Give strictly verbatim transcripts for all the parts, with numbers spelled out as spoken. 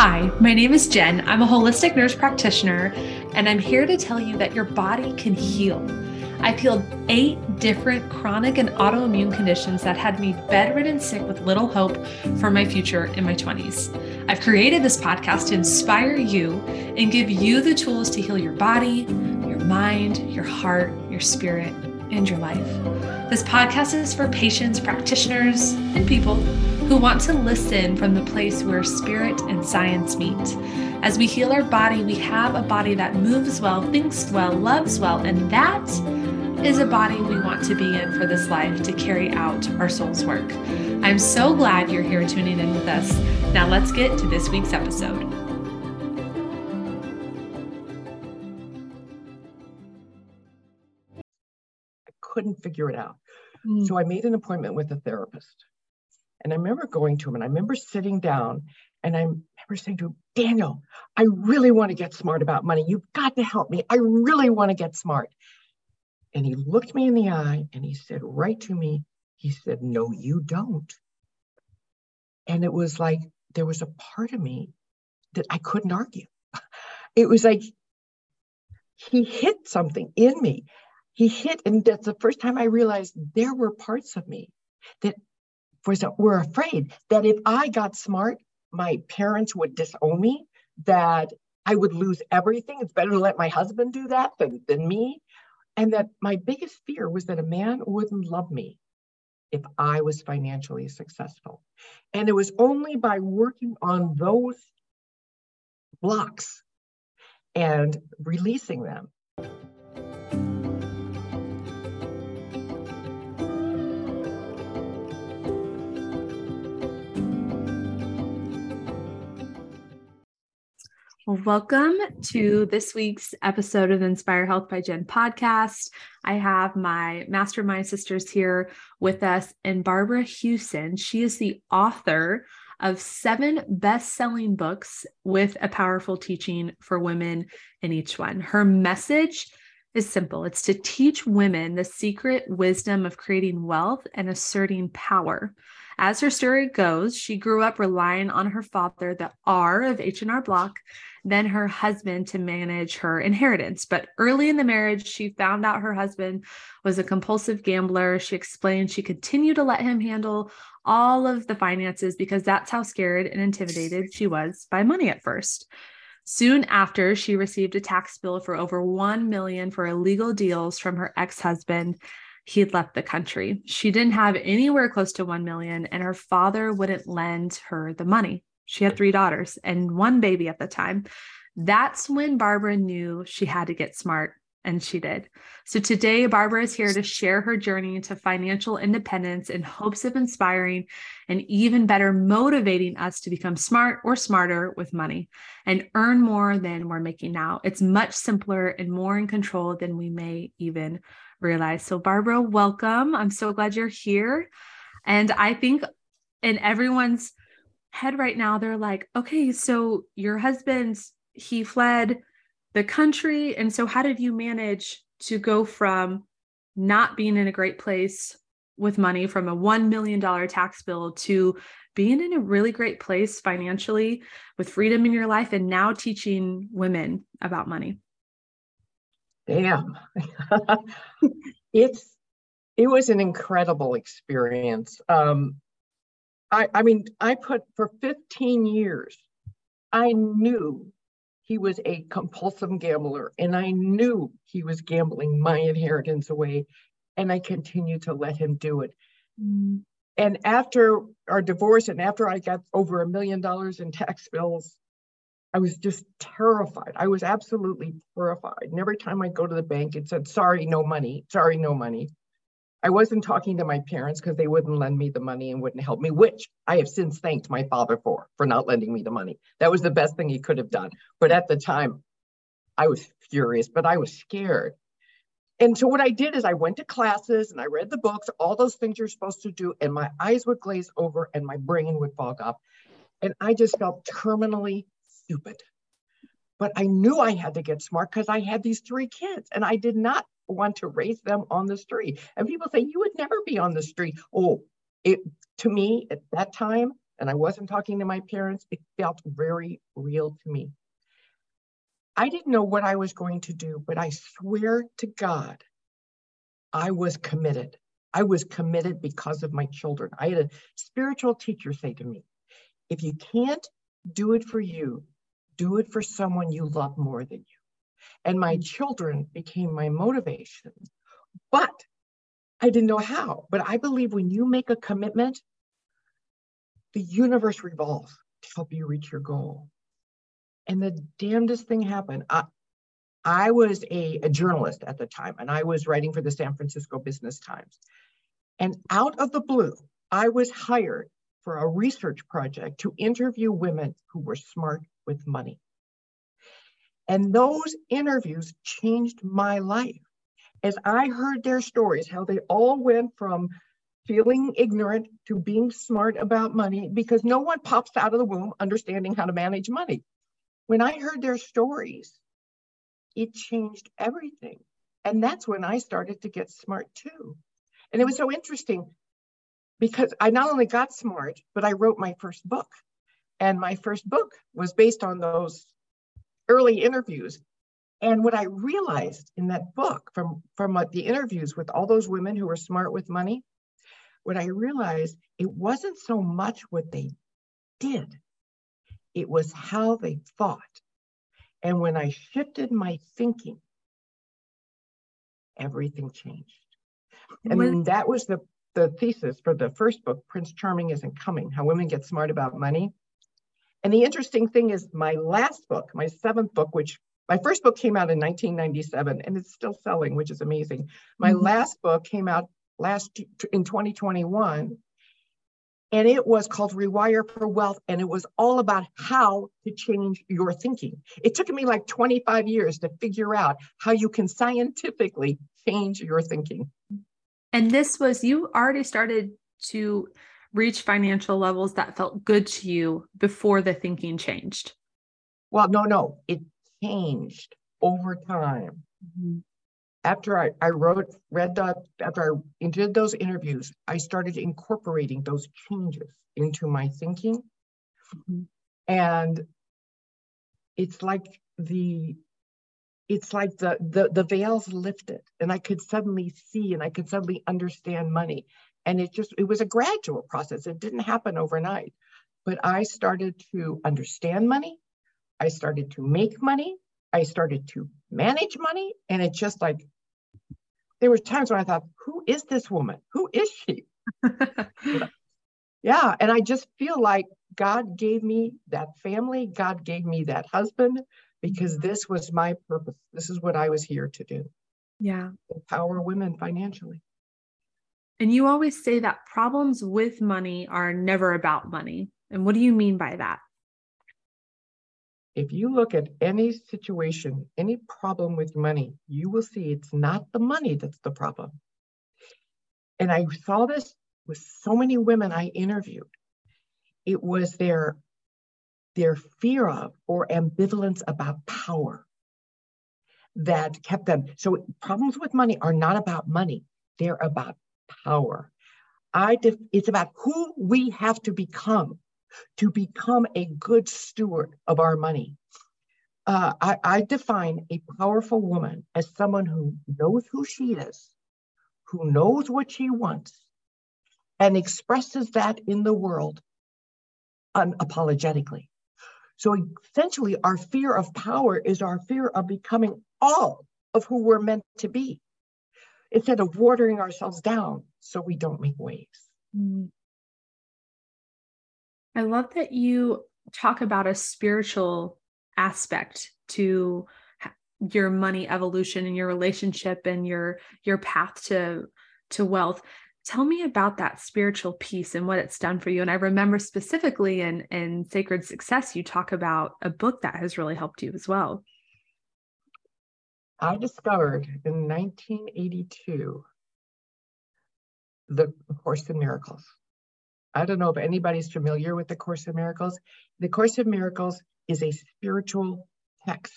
Hi, my name is Jen. I'm a holistic nurse practitioner, and I'm here to tell you that your body can heal. I've healed eight different chronic and autoimmune conditions that had me bedridden sick with little hope for my future in my twenties. I've created this podcast to inspire you and give you the tools to heal your body, your mind, your heart, your spirit, and your life. This podcast is for patients, practitioners, and people who want to listen from the place where spirit and science meet. As we heal our body, we have a body that moves well, thinks well, loves well, and that is a body we want to be in for this life to carry out our soul's work. I'm so glad you're here tuning in with us. Now let's get to this week's episode. I couldn't figure it out. Mm. So I made an appointment with a therapist. And I remember going to him and I remember sitting down and I remember saying to him, Daniel, I really want to get smart about money. You've got to help me. I really want to get smart. And he looked me in the eye and he said right to me, he said, no, you don't. And it was like, there was a part of me that I couldn't argue. It was like, he hit something in me. He hit, and that's the first time I realized there were parts of me that were afraid that if I got smart, my parents would disown me, that I would lose everything. It's better to let my husband do that than, than me. And that my biggest fear was that a man wouldn't love me if I was financially successful. And it was only by working on those blocks and releasing them. Welcome to this week's episode of the Inspire Health by Jen podcast. I have my mastermind sisters here with us, and Barbara Huson. She is the author of seven best-selling books with a powerful teaching for women in each one. Her message is simple. It's to teach women the secret wisdom of creating wealth and asserting power. As her story goes, she grew up relying on her father, the R of H and R Block, then her husband to manage her inheritance. But early in the marriage, she found out her husband was a compulsive gambler. She explained she continued to let him handle all of the finances because that's how scared and intimidated she was by money at first. Soon after, she received a tax bill for over one million dollars for illegal deals from her ex-husband. He'd left the country. She didn't have anywhere close to one million dollars, and her father wouldn't lend her the money. She had three daughters and one baby at the time. That's when Barbara knew she had to get smart, and she did. So today, Barbara is here to share her journey to financial independence in hopes of inspiring and even better motivating us to become smart or smarter with money and earn more than we're making now. It's much simpler and more in control than we may even realize. So Barbara, welcome. I'm so glad you're here. And I think in everyone's head right now, they're like, okay, so your husband, he fled the country. And so how did you manage to go from not being in a great place with money from a one million dollars tax bill to being in a really great place financially with freedom in your life and now teaching women about money? Damn. it's, it was an incredible experience. Um, I, I mean, I put for fifteen years, I knew he was a compulsive gambler and I knew he was gambling my inheritance away, and I continued to let him do it. Mm. And after our divorce and after I got over a million dollars in tax bills, I was just terrified. I was absolutely terrified. And every time I go to the bank, it said, sorry, no money, sorry, no money. I wasn't talking to my parents because they wouldn't lend me the money and wouldn't help me, which I have since thanked my father for, for not lending me the money. That was the best thing he could have done. But at the time, I was furious, but I was scared. And so what I did is I went to classes and I read the books, all those things you're supposed to do, and my eyes would glaze over and my brain would fog up. And I just felt terminally stupid. But I knew I had to get smart because I had these three kids and I did not want to raise them on the street. And people say, you would never be on the street. Oh, it to me at that time, and I wasn't talking to my parents. It felt very real to me. I didn't know what I was going to do, but I swear to God, I was committed. I was committed because of my children. I had a spiritual teacher say to me, if you can't do it for you, do it for someone you love more than you. And my children became my motivation, but I didn't know how. But I believe when you make a commitment, the universe revolves to help you reach your goal. And the damnedest thing happened. I, I was a, a journalist at the time, and I was writing for the San Francisco Business Times. And out of the blue, I was hired for a research project to interview women who were smart with money. And those interviews changed my life. As I heard their stories, how they all went from feeling ignorant to being smart about money, because no one pops out of the womb understanding how to manage money. When I heard their stories, it changed everything. And that's when I started to get smart too. And it was so interesting because I not only got smart, but I wrote my first book. And my first book was based on those early interviews. And what I realized in that book from, from uh, the interviews with all those women who were smart with money, what I realized, it wasn't so much what they did, it was how they thought. And when I shifted my thinking, everything changed. And when, that was the, the thesis for the first book, Prince Charming Isn't Coming: How Women Get Smart About Money. And the interesting thing is my last book, my seventh book, which my first book came out in nineteen ninety-seven, and it's still selling, which is amazing. My mm-hmm. last book came out last in twenty twenty-one, and it was called Rewire for Wealth, and it was all about how to change your thinking. It took me like twenty-five years to figure out how you can scientifically change your thinking. And this was, you already started to reach financial levels that felt good to you before the thinking changed. Well, no, no, it changed over time. Mm-hmm. After I, I wrote, read that, after I did those interviews, I started incorporating those changes into my thinking. Mm-hmm. And it's like the, it's like the, the, the veils lifted, and I could suddenly see, and I could suddenly understand money. And it just, it was a gradual process. It didn't happen overnight, but I started to understand money. I started to make money. I started to manage money. And it just like, there were times when I thought, who is this woman? Who is she? Yeah. And I just feel like God gave me that family. God gave me that husband, because this was my purpose. This is what I was here to do. Yeah. Empower women financially. And you always say that problems with money are never about money. And what do you mean by that? If you look at any situation, any problem with money, you will see it's not the money that's the problem. And I saw this with so many women I interviewed. It was their, their fear of or ambivalence about power that kept them. So problems with money are not about money. They're about power. I def- it's about who we have to become to become a good steward of our money. Uh, I, I define a powerful woman as someone who knows who she is, who knows what she wants, and expresses that in the world unapologetically. So essentially, our fear of power is our fear of becoming all of who we're meant to be, instead of watering ourselves down so we don't make waves. I love that you talk about a spiritual aspect to your money evolution and your relationship and your, your path to, to wealth. Tell me about that spiritual piece and what it's done for you. And I remember specifically in, in Sacred Success, you talk about a book that has really helped you as well. I discovered in nineteen eighty-two, The Course in Miracles. I don't know if anybody's familiar with The Course in Miracles. The Course in Miracles is a spiritual text.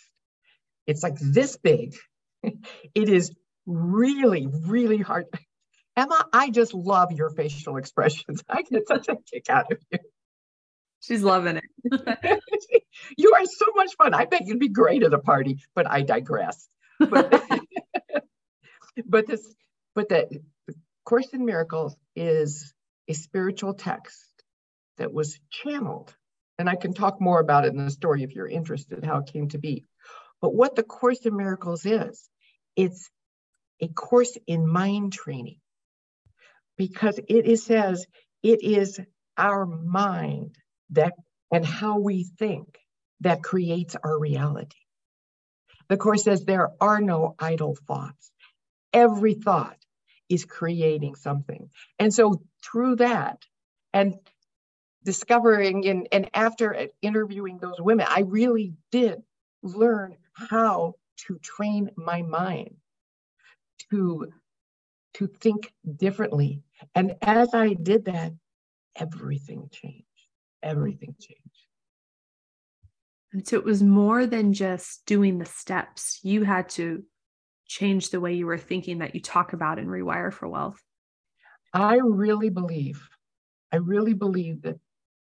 It's like this big. It is really, really hard. Emma, I just love your facial expressions. I get such a kick out of you. She's loving it. You are so much fun. I bet you'd be great at a party, but I digress. But, but this, but that Course in Miracles is a spiritual text that was channeled. And I can talk more about it in the story if you're interested, how it came to be. But what the Course in Miracles is, it's a course in mind training, because it is, says it is our mind that and how we think that creates our reality. The Course says there are no idle thoughts. Every thought is creating something. And so through that and discovering and, and after interviewing those women, I really did learn how to train my mind to, to think differently. And as I did that, everything changed. Everything changed. And so it was more than just doing the steps. You had to change the way you were thinking that you talk about in Rewire for Wealth. I really believe, I really believe that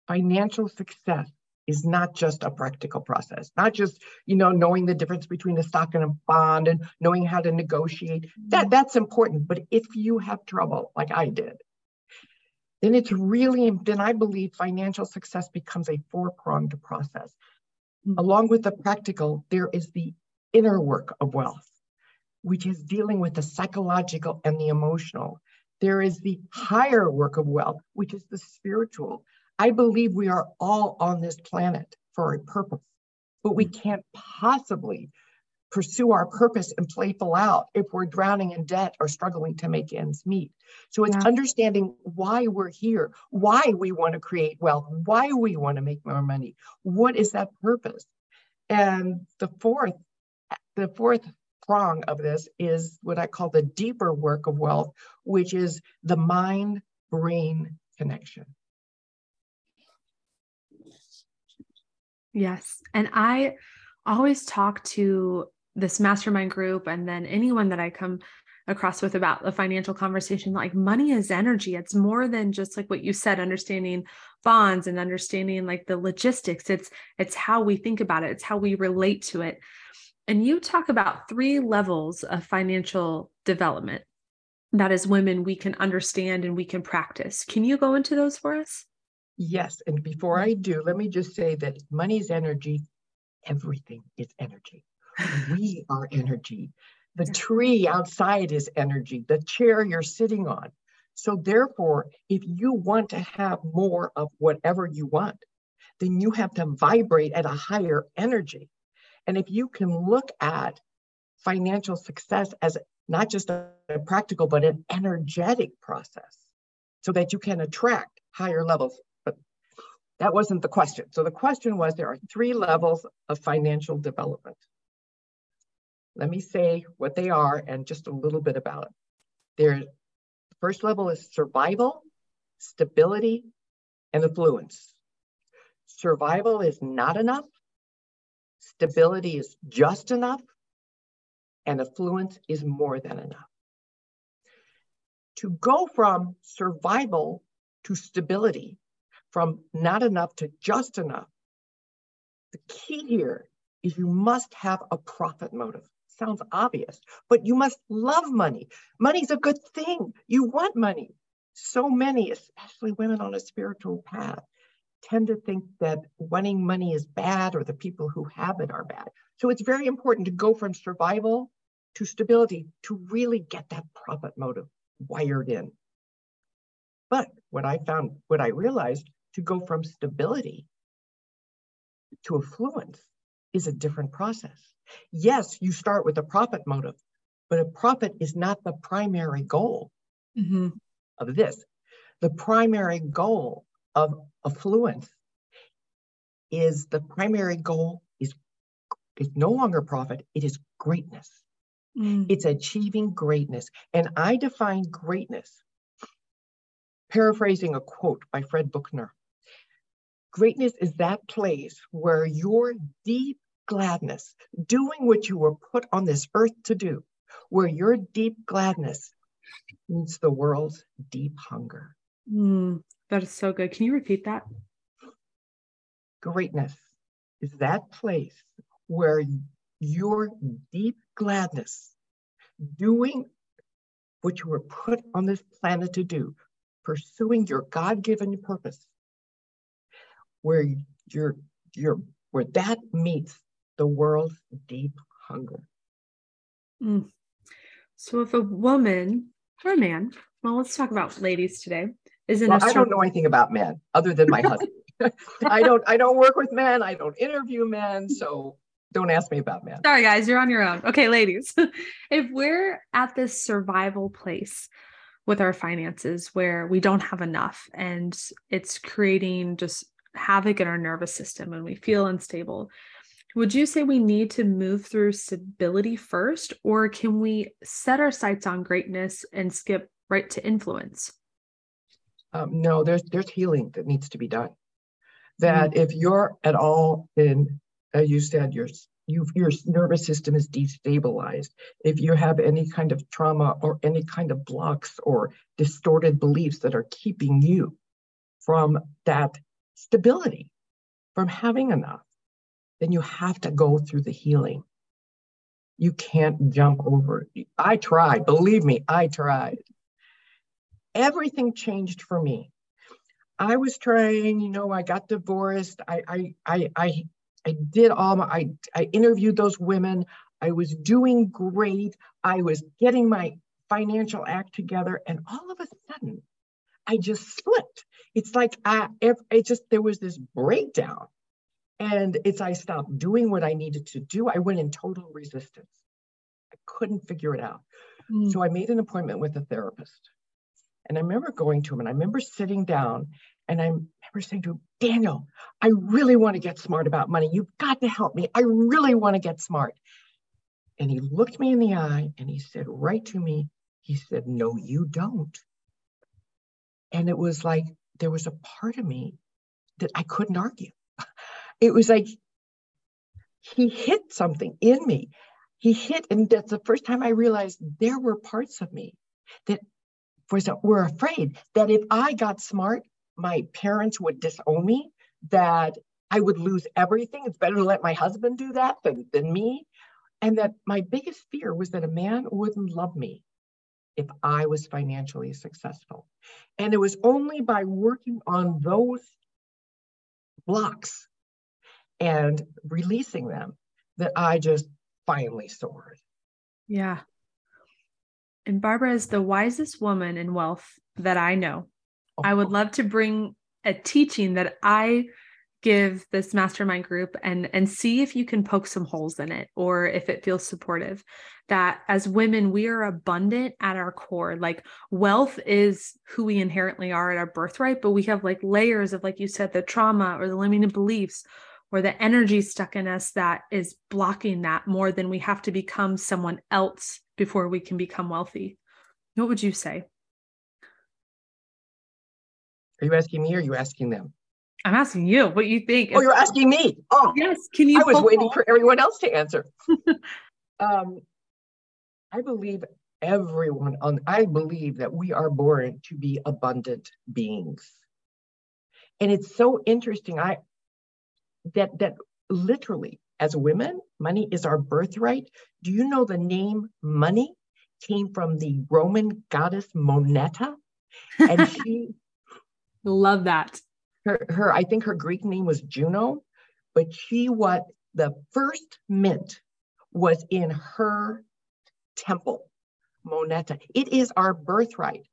financial success is not just a practical process, not just, you know, knowing the difference between a stock and a bond and knowing how to negotiate. That, that's important. But if you have trouble, like I did, then it's really, then I believe financial success becomes a four-pronged process. Mm-hmm. Along with the practical, there is the inner work of wealth, which is dealing with the psychological and the emotional. There is the higher work of wealth, which is the spiritual. I believe we are all on this planet for a purpose, but we can't possibly pursue our purpose and playful out if we're drowning in debt or struggling to make ends meet. So it's yeah. understanding why we're here, why we want to create wealth, why we want to make more money. What is that purpose? And the fourth, the fourth prong of this is what I call the deeper work of wealth, which is the mind-brain connection. Yes. And I always talk to this mastermind group and then anyone that I come across with about the financial conversation, like money is energy. It's more than just like what you said, understanding bonds and understanding like the logistics. It's, it's how we think about it. It's how we relate to it. And you talk about three levels of financial development that as women, we can understand and we can practice. Can you go into those for us? Yes. And before I do, let me just say that money is energy. Everything is energy. We are energy. The tree outside is energy. The chair you're sitting on. So therefore, if you want to have more of whatever you want, then you have to vibrate at a higher energy. And if you can look at financial success as not just a practical, but an energetic process so that you can attract higher levels. That wasn't the question. So the question was, there are three levels of financial development. Let me say what they are and just a little bit about it. There, the first level is survival, stability, and affluence. Survival is not enough. Stability is just enough. And affluence is more than enough. To go from survival to stability, from not enough to just enough. The key here is you must have a profit motive. Sounds obvious, but you must love money. Money's a good thing. You want money. So many, especially women on a spiritual path, tend to think that wanting money is bad or the people who have it are bad. So it's very important to go from survival to stability to really get that profit motive wired in. But what I found, what I realized, to go from stability to affluence is a different process. Yes, you start with a profit motive, but a profit is not the primary goal mm-hmm. of this. The primary goal of affluence is the primary goal is, is no longer profit, it is greatness. Mm. It's achieving greatness. And I define greatness, paraphrasing a quote by Fred Buchner, greatness is that place where your deep gladness, doing what you were put on this earth to do, where your deep gladness meets the world's deep hunger. Mm, that is so good. Can you repeat that? greatness is that place where your deep gladness, doing what you were put on this planet to do, pursuing your God-given purpose, where your your where that meets the world's deep hunger. Mm. So if a woman or a man, well, let's talk about ladies today. Is well, I don't know anything about men other than my husband. I don't I don't work with men. I don't interview men. So don't ask me about men. Sorry, guys, you're on your own. Okay, ladies, if we're at this survival place with our finances where we don't have enough and it's creating just havoc in our nervous system and we feel unstable, would you say we need to move through stability first, or can we set our sights on greatness and skip right to influence? Um, no, there's there's healing that needs to be done. That mm-hmm. if you're at all in, as you said, your you, your nervous system is destabilized. If you have any kind of trauma or any kind of blocks or distorted beliefs that are keeping you from that stability, from having enough, then you have to go through the healing. You can't jump over. I tried, believe me, I tried. Everything changed for me. I was trying, you know, I got divorced. I, I, I, I, I did all my, I, I interviewed those women. I was doing great. I was getting my financial act together. And all of a sudden, I just slipped. It's like, I, it just, there was this breakdown. And it's, I stopped doing what I needed to do. I went in total resistance. I couldn't figure it out. Mm. So I made an appointment with a therapist. And I remember going to him, and I remember sitting down, and I remember saying to him, Daniel, I really want to get smart about money. You've got to help me. I really want to get smart. And he looked me in the eye, and he said right to me, he said, no, you don't. And it was like, there was a part of me that I couldn't argue. It was like, he hit something in me. He hit, and that's the first time I realized there were parts of me that was, were afraid that if I got smart, my parents would disown me, that I would lose everything. It's better to let my husband do that than, than me. And that my biggest fear was that a man wouldn't love me if I was financially successful. And it was only by working on those blocks and releasing them that I just finally soared. Yeah. And Barbara is the wisest woman in wealth that I know. Oh. I would love to bring a teaching that I give this mastermind group and, and see if you can poke some holes in it, or if it feels supportive, that as women, we are abundant at our core. Like, wealth is who we inherently are at our birthright, but we have like layers of, like you said, the trauma or the limiting beliefs or the energy stuck in us that is blocking that more than we have to become someone else before we can become wealthy. What would you say? Are you asking me or are you asking them? I'm asking you what you think. Oh, you're asking me. Oh, yes. Can you? I was waiting on? for everyone else to answer. um, I believe everyone on, I believe that we are born to be abundant beings. And it's so interesting. I, That that literally, as women, money is our birthright. Do you know the name money came from the Roman goddess Moneta? And she love that. Her her I think her Greek name was Juno, but she what the first mint was in her temple, Moneta. It is our birthright.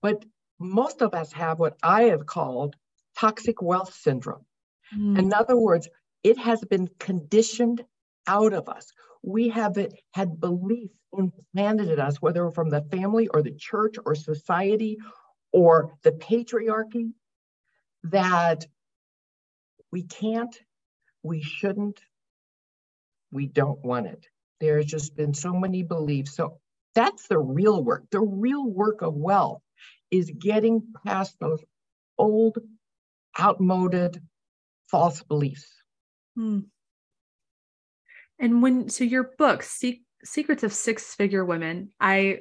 But most of us have what I have called toxic wealth syndrome. In other words, it has been conditioned out of us. We have it, had beliefs implanted in us, whether from the family or the church or society or the patriarchy, that we can't, we shouldn't, we don't want it. There's just been so many beliefs. So that's the real work. The real work of wealth is getting past those old, outmoded false beliefs. Hmm. And when, so your book, Se- Secrets of Six-Figure Women, I,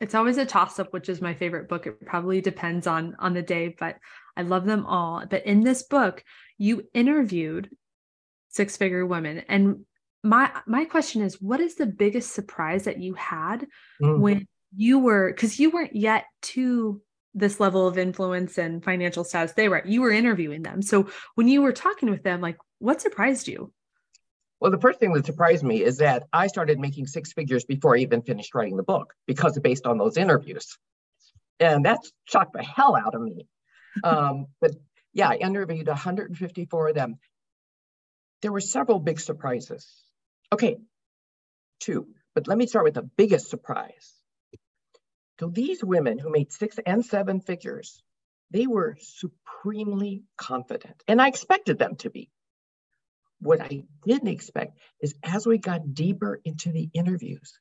it's always a toss up, which is my favorite book. It probably depends on, on the day, but I love them all. But in this book, you interviewed six-figure women. And my, my question is, what is the biggest surprise that you had mm. when you were, cause you weren't yet to this level of influence and financial status. They were, you were interviewing them. So when you were talking with them, like, what surprised you? Well, the first thing that surprised me is that I started making six figures before I even finished writing the book, because based on those interviews. And that shocked the hell out of me. Um, but yeah, I interviewed one hundred fifty-four of them. There were several big surprises. Okay, two, but let me start with the biggest surprise. So these women who made six and seven figures, they were supremely confident, and I expected them to be. What I didn't expect is as we got deeper into the interviews,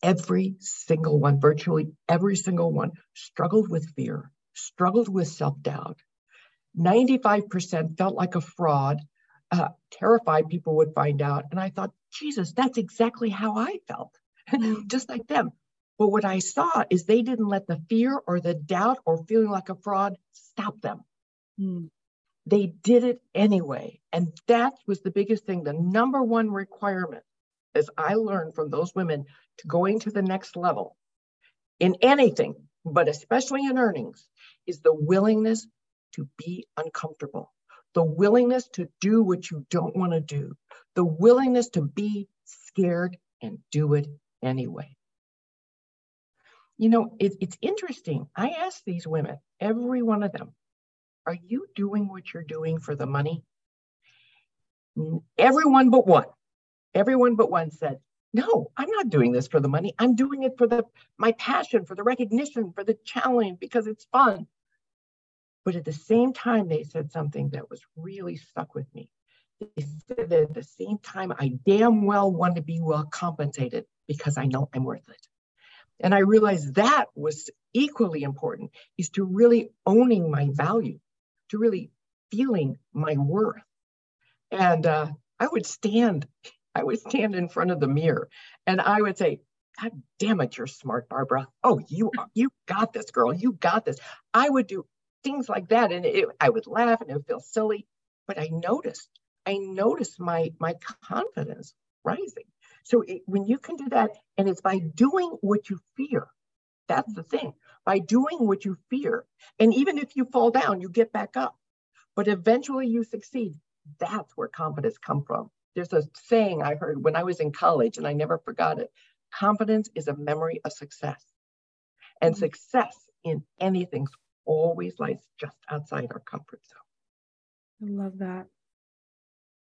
every single one, virtually every single one, struggled with fear, struggled with self-doubt. ninety-five percent felt like a fraud, uh, terrified people would find out. And I thought, Jesus, that's exactly how I felt, just like them. But what I saw is they didn't let the fear or the doubt or feeling like a fraud stop them. Mm. They did it anyway. And that was the biggest thing. The number one requirement, as I learned from those women, to going to the next level in anything, but especially in earnings, is the willingness to be uncomfortable, the willingness to do what you don't want to do, the willingness to be scared and do it anyway. You know, it, it's interesting. I asked these women, every one of them, are you doing what you're doing for the money? Everyone but one, everyone but one said, no, I'm not doing this for the money. I'm doing it for the my passion, for the recognition, for the challenge, because it's fun. But at the same time, they said something that was really stuck with me. They said that at the same time, I damn well want to be well compensated because I know I'm worth it. And I realized that was equally important, is to really owning my value, to really feeling my worth. And uh, I would stand, I would stand in front of the mirror and I would say, God damn it, you're smart, Barbara. Oh, you are, you got this, girl, you got this. I would do things like that and it, I would laugh and it would feel silly, but I noticed, I noticed my, my confidence rising. So it, when you can do that, and it's by doing what you fear, that's the thing, by doing what you fear. And even if you fall down, you get back up, but eventually you succeed. That's where confidence comes from. There's a saying I heard when I was in college and I never forgot it. Confidence is a memory of success, and success in anything always lies just outside our comfort zone. I love that.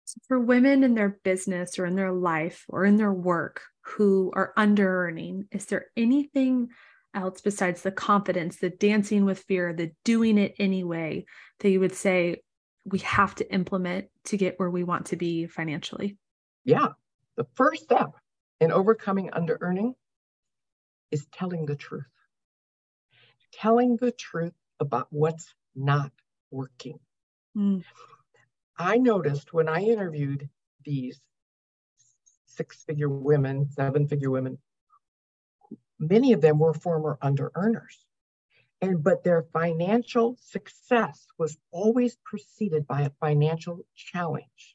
So for women in their business or in their life or in their work who are under-earning, is there anything else besides the confidence, the dancing with fear, the doing it anyway, that you would say we have to implement to get where we want to be financially? Yeah. The first step in overcoming under-earning is telling the truth. Telling the truth about what's not working. Mm. I noticed when I interviewed these six-figure women, seven-figure women, many of them were former under-earners, and but their financial success was always preceded by a financial challenge.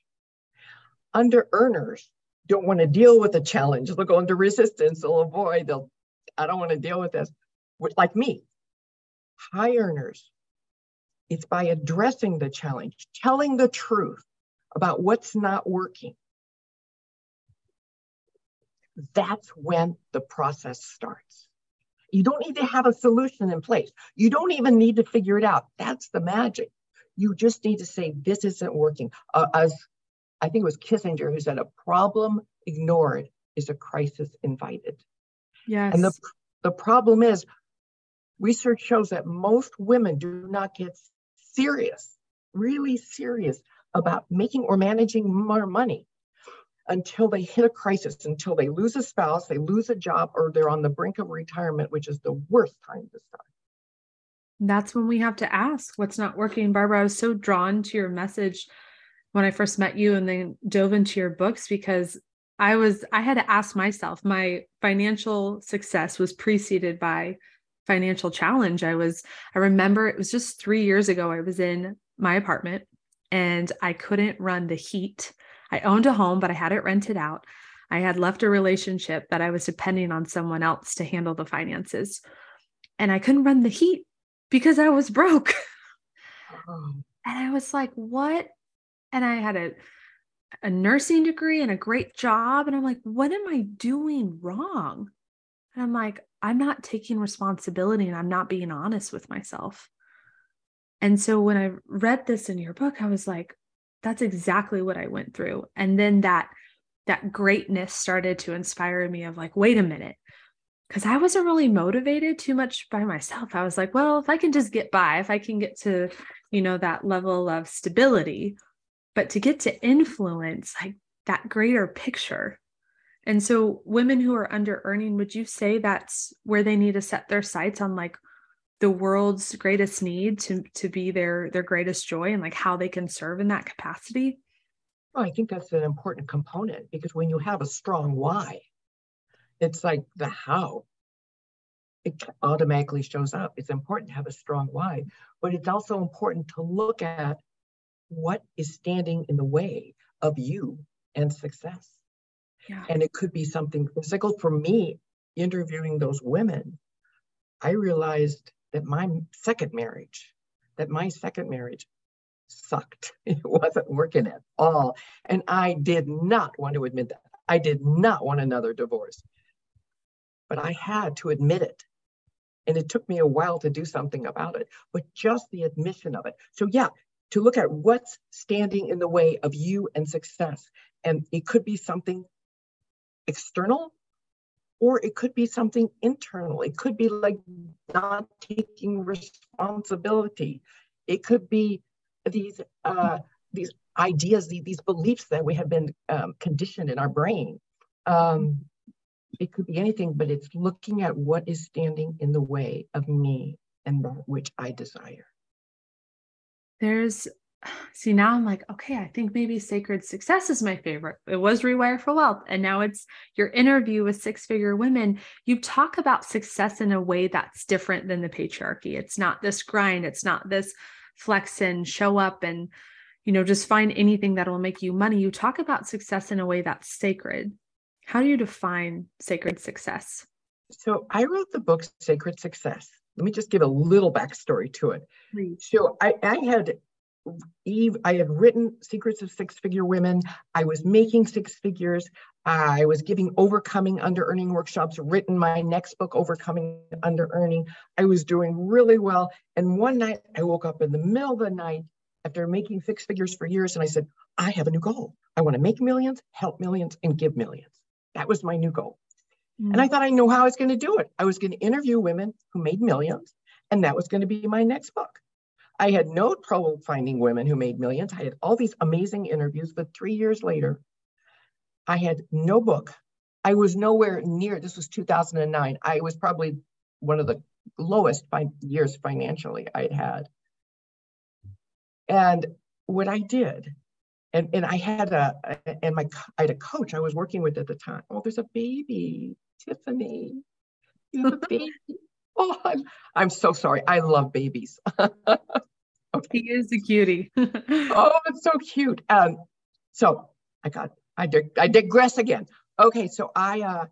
Under-earners don't want to deal with a challenge. They'll go into resistance. They'll avoid. They'll, I don't want to deal with this, like me. High earners, it's by addressing the challenge, telling the truth about what's not working. That's when the process starts. You don't need to have a solution in place. You don't even need to figure it out. That's the magic. You just need to say, this isn't working. Uh, as I think it was Kissinger who said, a problem ignored is a crisis invited. Yes. And the, the problem is, research shows that most women do not get serious, really serious about making or managing more money until they hit a crisis, until they lose a spouse, they lose a job, or they're on the brink of retirement, which is the worst time to start. That's when we have to ask what's not working. Barbara, I was so drawn to your message when I first met you and then dove into your books, because I was, I had to ask myself, my financial success was preceded by financial challenge, I was, I remember it was just three years ago, I was in my apartment and I couldn't run the heat. I owned a home, but I had it rented out. I had left a relationship that I was depending on someone else to handle the finances. And I couldn't run the heat because I was broke. Oh. And I was like, what? And I had a, a nursing degree and a great job. And I'm like, what am I doing wrong? And I'm like, I'm not taking responsibility and I'm not being honest with myself. And so when I read this in your book, I was like, that's exactly what I went through. And then that that greatness started to inspire me of like, wait a minute, because I wasn't really motivated too much by myself. I was like, well, if I can just get by, if I can get to, you know, that level of stability, but to get to influence like that greater picture. And so women who are under earning, would you say that's where they need to set their sights on like the world's greatest need to, to be their, their greatest joy and like how they can serve in that capacity? Well, I think that's an important component, because when you have a strong why, it's like the how, it automatically shows up. It's important to have a strong why, but it's also important to look at what is standing in the way of you and success. Yeah. And it could be something physical. For me, interviewing those women, I realized that my second marriage, that my second marriage sucked. It wasn't working at all. And I did not want to admit that. I did not want another divorce, but I had to admit it. And it took me a while to do something about it, but just the admission of it. So yeah, to look at what's standing in the way of you and success. And it could be something external, or it could be something internal. It could be like not taking responsibility. It could be these uh, these ideas, these, these beliefs that we have been um, conditioned in our brain. Um, it could be anything, but it's looking at what is standing in the way of me and that which I desire. There's, see, now I'm like, okay, I think maybe Sacred Success is my favorite. It was Rewire for Wealth. And now it's your interview with six-figure women. You talk about success in a way that's different than the patriarchy. It's not this grind. It's not this flex and show up and, you know, just find anything that will make you money. You talk about success in a way that's sacred. How do you define sacred success? So I wrote the book, Sacred Success. Let me just give a little backstory to it. Please. So I, I had Eve, I had written Secrets of Six-Figure Women. I was making six figures. I was giving Overcoming Underearning workshops, written my next book, Overcoming Underearning. I was doing really well. And one night I woke up in the middle of the night after making six figures for years. And I said, I have a new goal. I want to make millions, help millions, and give millions. That was my new goal. Mm-hmm. And I thought I knew how I was going to do it. I was going to interview women who made millions. And that was going to be my next book. I had no trouble finding women who made millions. I had all these amazing interviews, but three years later, I had no book. I was nowhere near, this was two thousand nine. I was probably one of the lowest years financially I'd had. And what I did, and, and I had a, and my, I had a coach I was working with at the time. Oh, there's a baby, Tiffany, you have a baby. Oh, I'm, I'm so sorry. I love babies. Okay. He is a cutie. Oh, it's so cute. Um, so I got, I, dig, I digress again. Okay. So I, uh,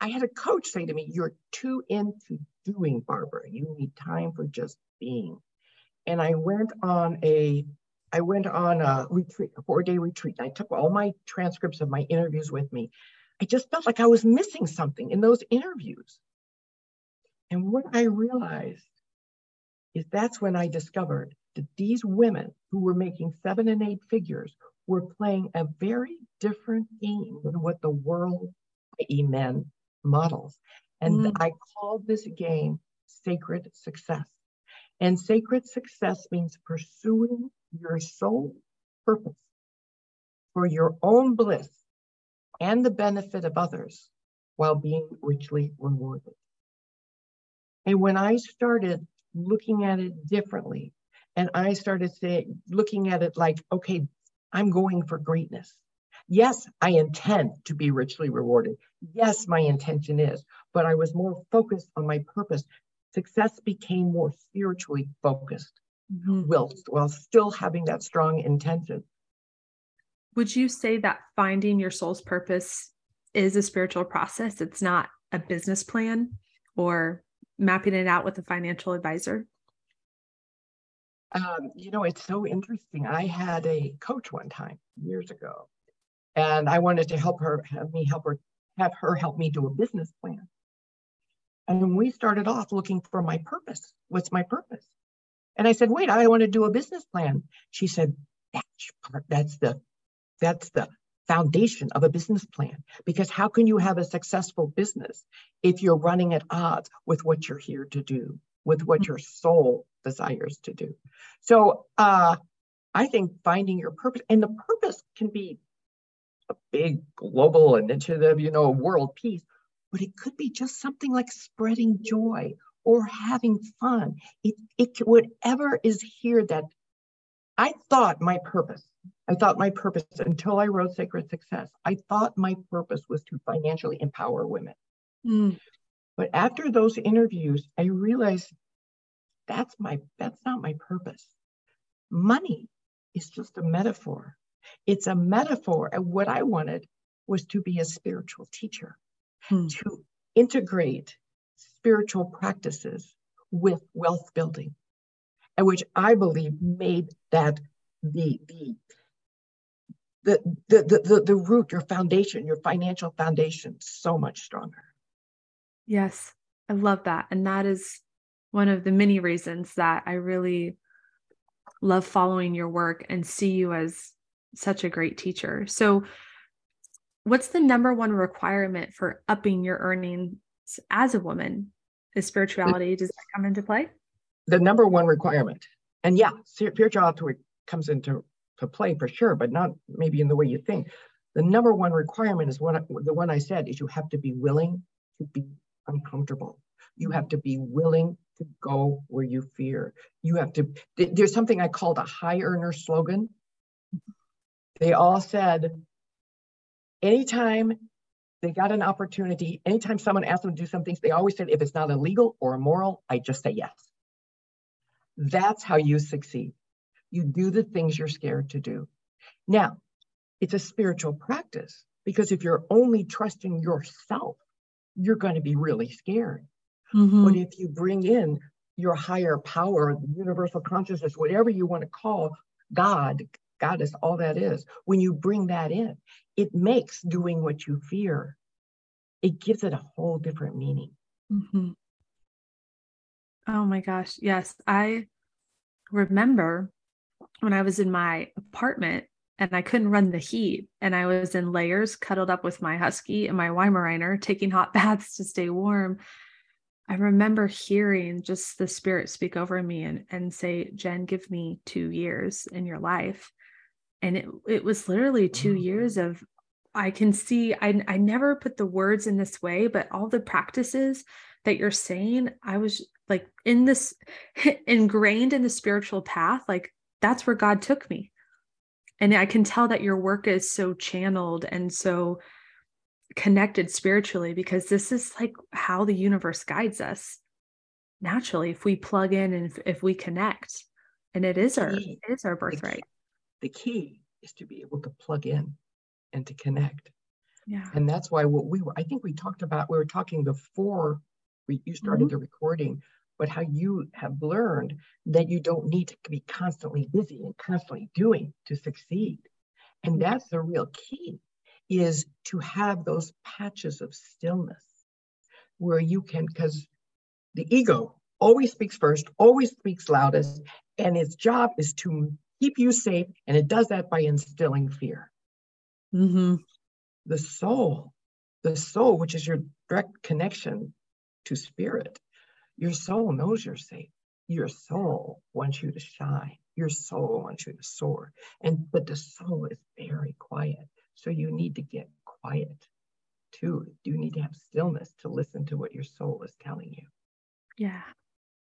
I had a coach say to me, you're too into doing, Barbara. You need time for just being. And I went on a, I went on a retreat, a four day retreat. And I took all my transcripts of my interviews with me. I just felt like I was missing something in those interviews. And what I realized is that's when I discovered that these women who were making seven and eight figures were playing a very different game than what the world, that is men, models. And mm. I called this game Sacred Success. And sacred success means pursuing your soul purpose for your own bliss and the benefit of others while being richly rewarded. And when I started looking at it differently, and I started saying, looking at it like, okay, I'm going for greatness. Yes, I intend to be richly rewarded. Yes, my intention is, but I was more focused on my purpose. success became more spiritually focused, mm-hmm. whilst, while still having that strong intention. Would you say that finding your soul's purpose is a spiritual process? It's not a business plan or mapping it out with a financial advisor? Um, you know, it's so interesting. I had a coach one time years ago, and I wanted to help her, have me help her, have her help me do a business plan. And when we started off looking for my purpose, what's my purpose? And I said, wait, I want to do a business plan. She said, that's part, that's the, that's the foundation of a business plan, because how can you have a successful business if you're running at odds with what you're here to do, with what your soul desires to do? So uh, I think finding your purpose, and the purpose can be a big global initiative, you know, world peace, but it could be just something like spreading joy or having fun. It, it whatever is here that I thought my purpose, I thought my purpose until I wrote Sacred Success, I thought my purpose was to financially empower women. Mm. But after those interviews, I realized that's my, that's not my purpose. Money is just a metaphor. It's a metaphor. And what I wanted was to be a spiritual teacher, hmm. to integrate spiritual practices with wealth building, and which I believe made that the, the, the, the, the, the, the root, your foundation, your financial foundation, so much stronger. Yes, I love that. And that is one of the many reasons that I really love following your work and see you as such a great teacher. So what's the number one requirement for upping your earnings as a woman? Is spirituality, does that come into play? The number one requirement. And yeah, spirituality comes into to play for sure, but not maybe in the way you think. The number one requirement is what I, the one I said is you have to be willing to be uncomfortable. You have to be willing to go where you fear. You have to, there's something I called a high earner slogan. They all said, anytime they got an opportunity, anytime someone asked them to do some things, they always said, if it's not illegal or immoral, I just say yes. That's how you succeed. You do the things you're scared to do. Now, it's a spiritual practice, because if you're only trusting yourself, you're going to be really scared. Mm-hmm. But if you bring in your higher power, universal consciousness, whatever you want to call God, Goddess, all that is, when you bring that in, it makes doing what you fear, it gives it a whole different meaning. Mm-hmm. Oh my gosh. Yes. I remember when I was in my apartment and I couldn't run the heat, and I was in layers cuddled up with my husky and my Weimaraner, taking hot baths to stay warm. I remember hearing just the spirit speak over me and, and say, Jen, give me two years in your life. And it, it was literally two years of, I can see, I, I never put the words in this way, but all the practices that you're saying, I was like in this ingrained in the spiritual path. Like that's where God took me. And I can tell that your work is so channeled and so connected spiritually, because this is like how the universe guides us naturally. If we plug in and if, if we connect, and it is our, it is our birthright. The key, the key is to be able to plug in and to connect. Yeah. And that's why what we were, I think we talked about, we were talking before we, you started mm-hmm. the recording, but how you have learned that you don't need to be constantly busy and constantly doing to succeed. And that's the real key, is to have those patches of stillness where you can, because the ego always speaks first, always speaks loudest, and its job is to keep you safe, and it does that by instilling fear. Mm-hmm. The soul, the soul, which is your direct connection to spirit, your soul knows you're safe. Your soul wants you to shine. Your soul wants you to soar. And but the soul is very quiet. So you need to get quiet too. You need to have stillness to listen to what your soul is telling you. Yeah.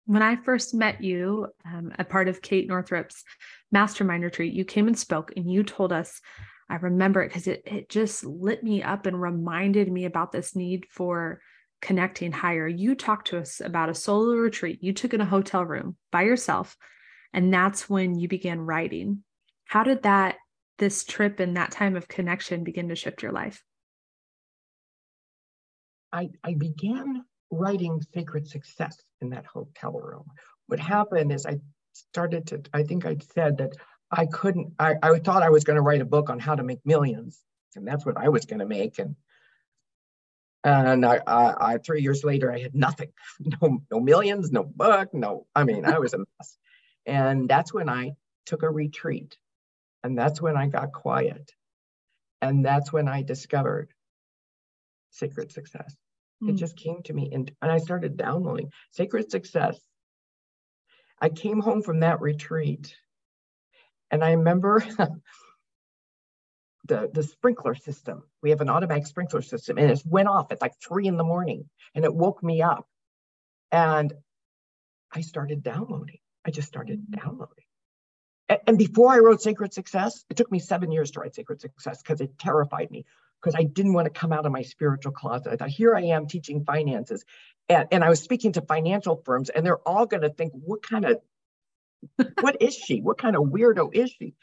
When I first met you, um, a part of Kate Northrup's mastermind retreat, you came and spoke and you told us, I remember it because it, it just lit me up and reminded me about this need for connecting higher. You talked to us about a solo retreat you took in a hotel room by yourself, and that's when you began writing. How did that, this trip and that time of connection begin to shift your life? I, I began writing Sacred Success in that hotel room. What happened is I started to, I think I'd said that I couldn't, I, I thought I was going to write a book on how to make millions, and that's what I was going to make. And and I, I, I, three years later, I had nothing, no, no millions, no book, no, I mean, I was a mess. And that's when I took a retreat, and that's when I got quiet. And that's when I discovered Sacred Success. Mm. It just came to me, and, and I started downloading Sacred Success. I came home from that retreat, and I remember the, the sprinkler system. We have an automatic sprinkler system, and it went off at like three in the morning, and it woke me up. And I started downloading. I just started downloading. And, and before I wrote Sacred Success, it took me seven years to write Sacred Success because it terrified me, because I didn't want to come out of my spiritual closet. I thought, here I am teaching finances. And, and I was speaking to financial firms, and they're all going to think, what kind of, what is she? What kind of weirdo is she?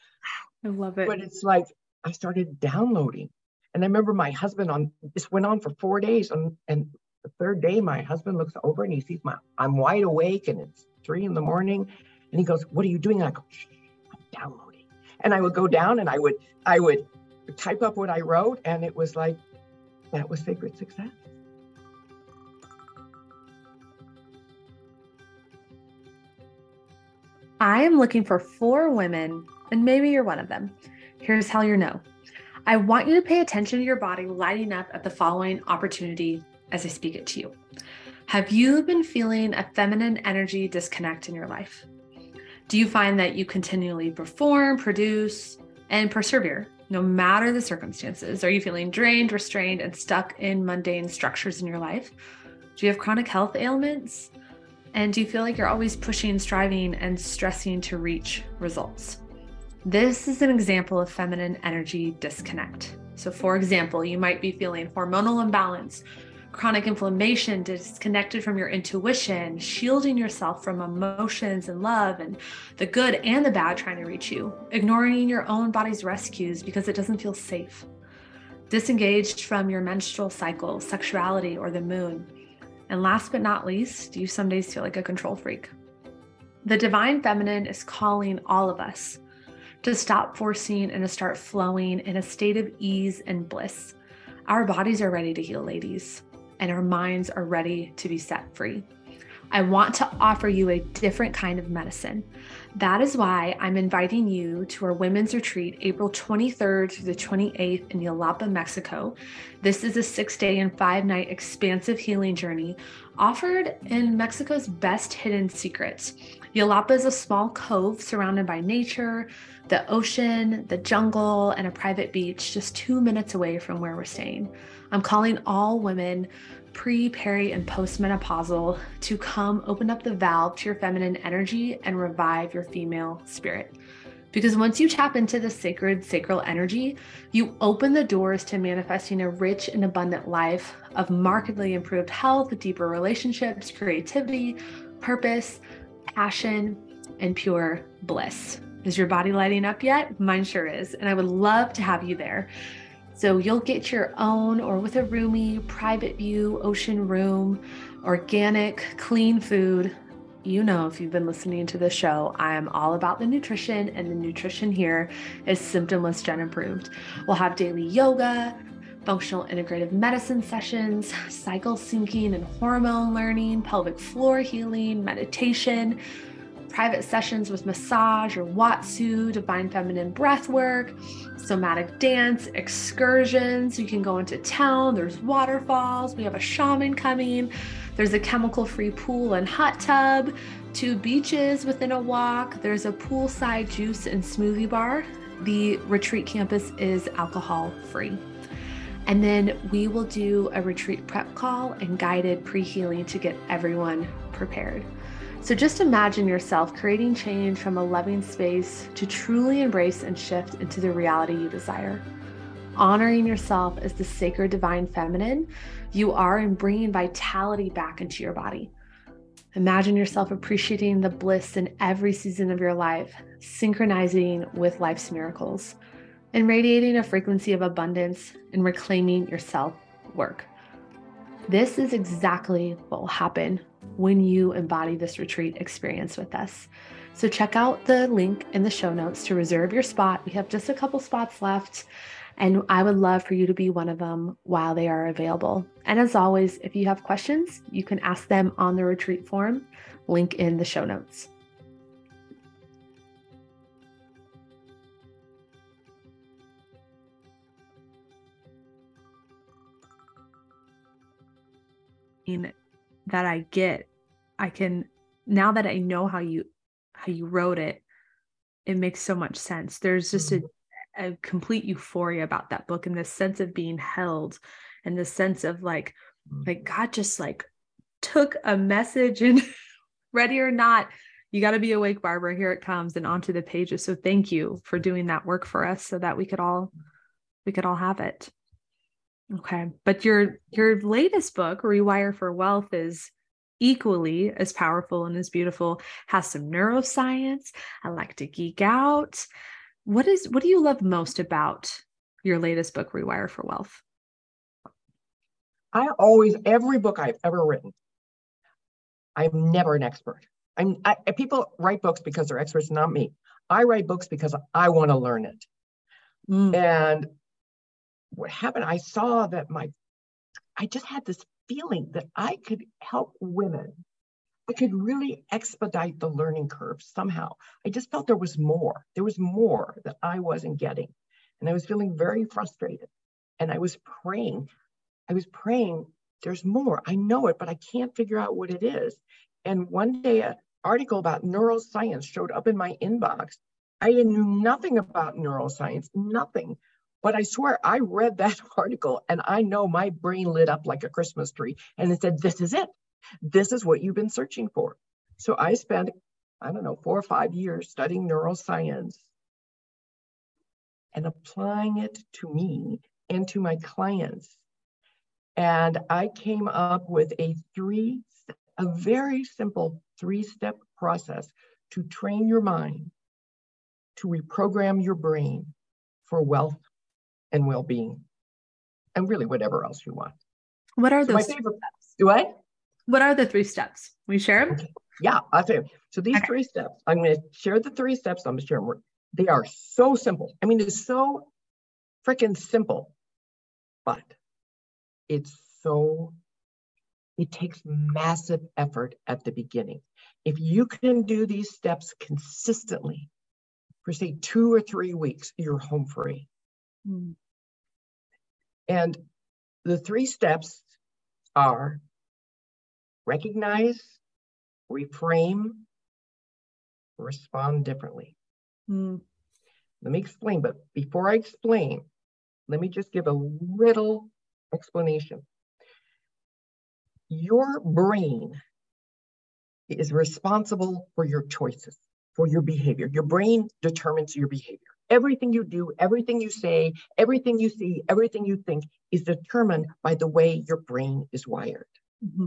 I love it. But it's like, I started downloading. And I remember my husband on, this went on for four days. And, and the third day, my husband looks over and he sees my, I'm wide awake and it's three in the morning. And he goes, what are you doing? And I go, shh, I'm downloading. And I would go down and I would, I would, type up what I wrote, and it was like, that was Sacred Success. I am looking for four women, and maybe you're one of them. Here's how you know. I want you to pay attention to your body lighting up at the following opportunity as I speak it to you. Have you been feeling a feminine energy disconnect in your life? Do you find that you continually perform, produce, and persevere, no matter the circumstances? Are you feeling drained, restrained, and stuck in mundane structures in your life? Do you have chronic health ailments? And do you feel like you're always pushing, striving, and stressing to reach results? This is an example of feminine energy disconnect. So for example, you might be feeling hormonal imbalance, chronic inflammation, disconnected from your intuition, shielding yourself from emotions and love and the good and the bad trying to reach you, ignoring your own body's rescues because it doesn't feel safe, disengaged from your menstrual cycle, sexuality, or the moon. And last but not least, you some days feel like a control freak. The divine feminine is calling all of us to stop forcing and to start flowing in a state of ease and bliss. Our bodies are ready to heal, ladies, and our minds are ready to be set free. I want to offer you a different kind of medicine. That is why I'm inviting you to our women's retreat, April twenty-third through the twenty-eighth in Jalapa, Mexico. This is a six day and five night expansive healing journey offered in Mexico's best hidden secrets. Jalapa is a small cove surrounded by nature, the ocean, the jungle, and a private beach just two minutes away from where we're staying. I'm calling all women, pre, peri, and postmenopausal, to come open up the valve to your feminine energy and revive your female spirit. Because once you tap into the sacred sacral energy, you open the doors to manifesting a rich and abundant life of markedly improved health, deeper relationships, creativity, purpose, passion, and pure bliss. Is your body lighting up yet? Mine sure is, and I would love to have you there. So you'll get your own, or with a roomy, private view, ocean room, organic, clean food. You know, if you've been listening to the show, I am all about the nutrition, and the nutrition here is Symptomless Gen Improved. We'll have daily yoga, functional integrative medicine sessions, cycle syncing and hormone learning, pelvic floor healing, meditation, private sessions with massage or Watsu, divine feminine breath work, somatic dance, excursions. You can go into town. There's waterfalls. We have a shaman coming. There's a chemical-free pool and hot tub, two beaches within a walk. There's a poolside juice and smoothie bar. The retreat campus is alcohol-free. And then we will do a retreat prep call and guided pre-healing to get everyone prepared. So just imagine yourself creating change from a loving space to truly embrace and shift into the reality you desire. honoring yourself as the sacred divine feminine you are and bringing vitality back into your body. Imagine yourself appreciating the bliss in every season of your life, synchronizing with life's miracles, and radiating a frequency of abundance and reclaiming your self-work. This is exactly what will happen when you embody this retreat experience with us. So check out the link in the show notes to reserve your spot. We have just a couple spots left, and I would love for you to be one of them while they are available. And as always, if you have questions, you can ask them on the retreat form, link in the show notes. That I get, I can, now that I know how you, how you wrote it, it makes so much sense. There's just a, a complete euphoria about that book and this sense of being held and the sense of like, like God just like took a message and ready or not, you got to be awake, Barbara, here it comes and onto the pages. So thank you for doing that work for us so that we could all, we could all have it. Okay. But your, your latest book, Rewire for Wealth, is equally as powerful and as beautiful, has some neuroscience. I like to geek out. What is, what do you love most about your latest book, Rewire for Wealth? I always, every book I've ever written, I'm never an expert. I'm I, people write books because they're experts, not me. I write books because I want to learn it. Mm. And what happened, I saw that my, I just had this feeling that I could help women. I could really expedite the learning curve somehow. I just felt there was more. There was more that I wasn't getting. And I was feeling very frustrated. And I was praying. I was praying, there's more. I know it, but I can't figure out what it is. And one day, an article about neuroscience showed up in my inbox. I knew nothing about neuroscience, nothing. But I swear, I read that article and I know my brain lit up like a Christmas tree. And it said, this is it. This is what you've been searching for. So I spent, I don't know, four or five years studying neuroscience and applying it to me and to my clients. And I came up with a three, a very simple three-step process to train your mind, to reprogram your brain for wealth and well-being, and really whatever else you want. What are so those my favorite, steps? Do I? What are the three steps? We share them? Okay. Yeah, I'll tell you. So these okay. three steps, I'm going to share the three steps. I'm going to share them. They are so simple. I mean, it's so freaking simple, but it's so, it takes massive effort at the beginning. If you can do these steps consistently for say two or three weeks, you're home free. Mm. And the three steps are recognize, reframe, respond differently. Mm. Let me explain, but before I explain, let me just give a little explanation. Your brain is responsible for your choices, for your behavior. Your brain determines your behavior. Everything you do, everything you say, everything you see, everything you think is determined by the way your brain is wired. Mm-hmm.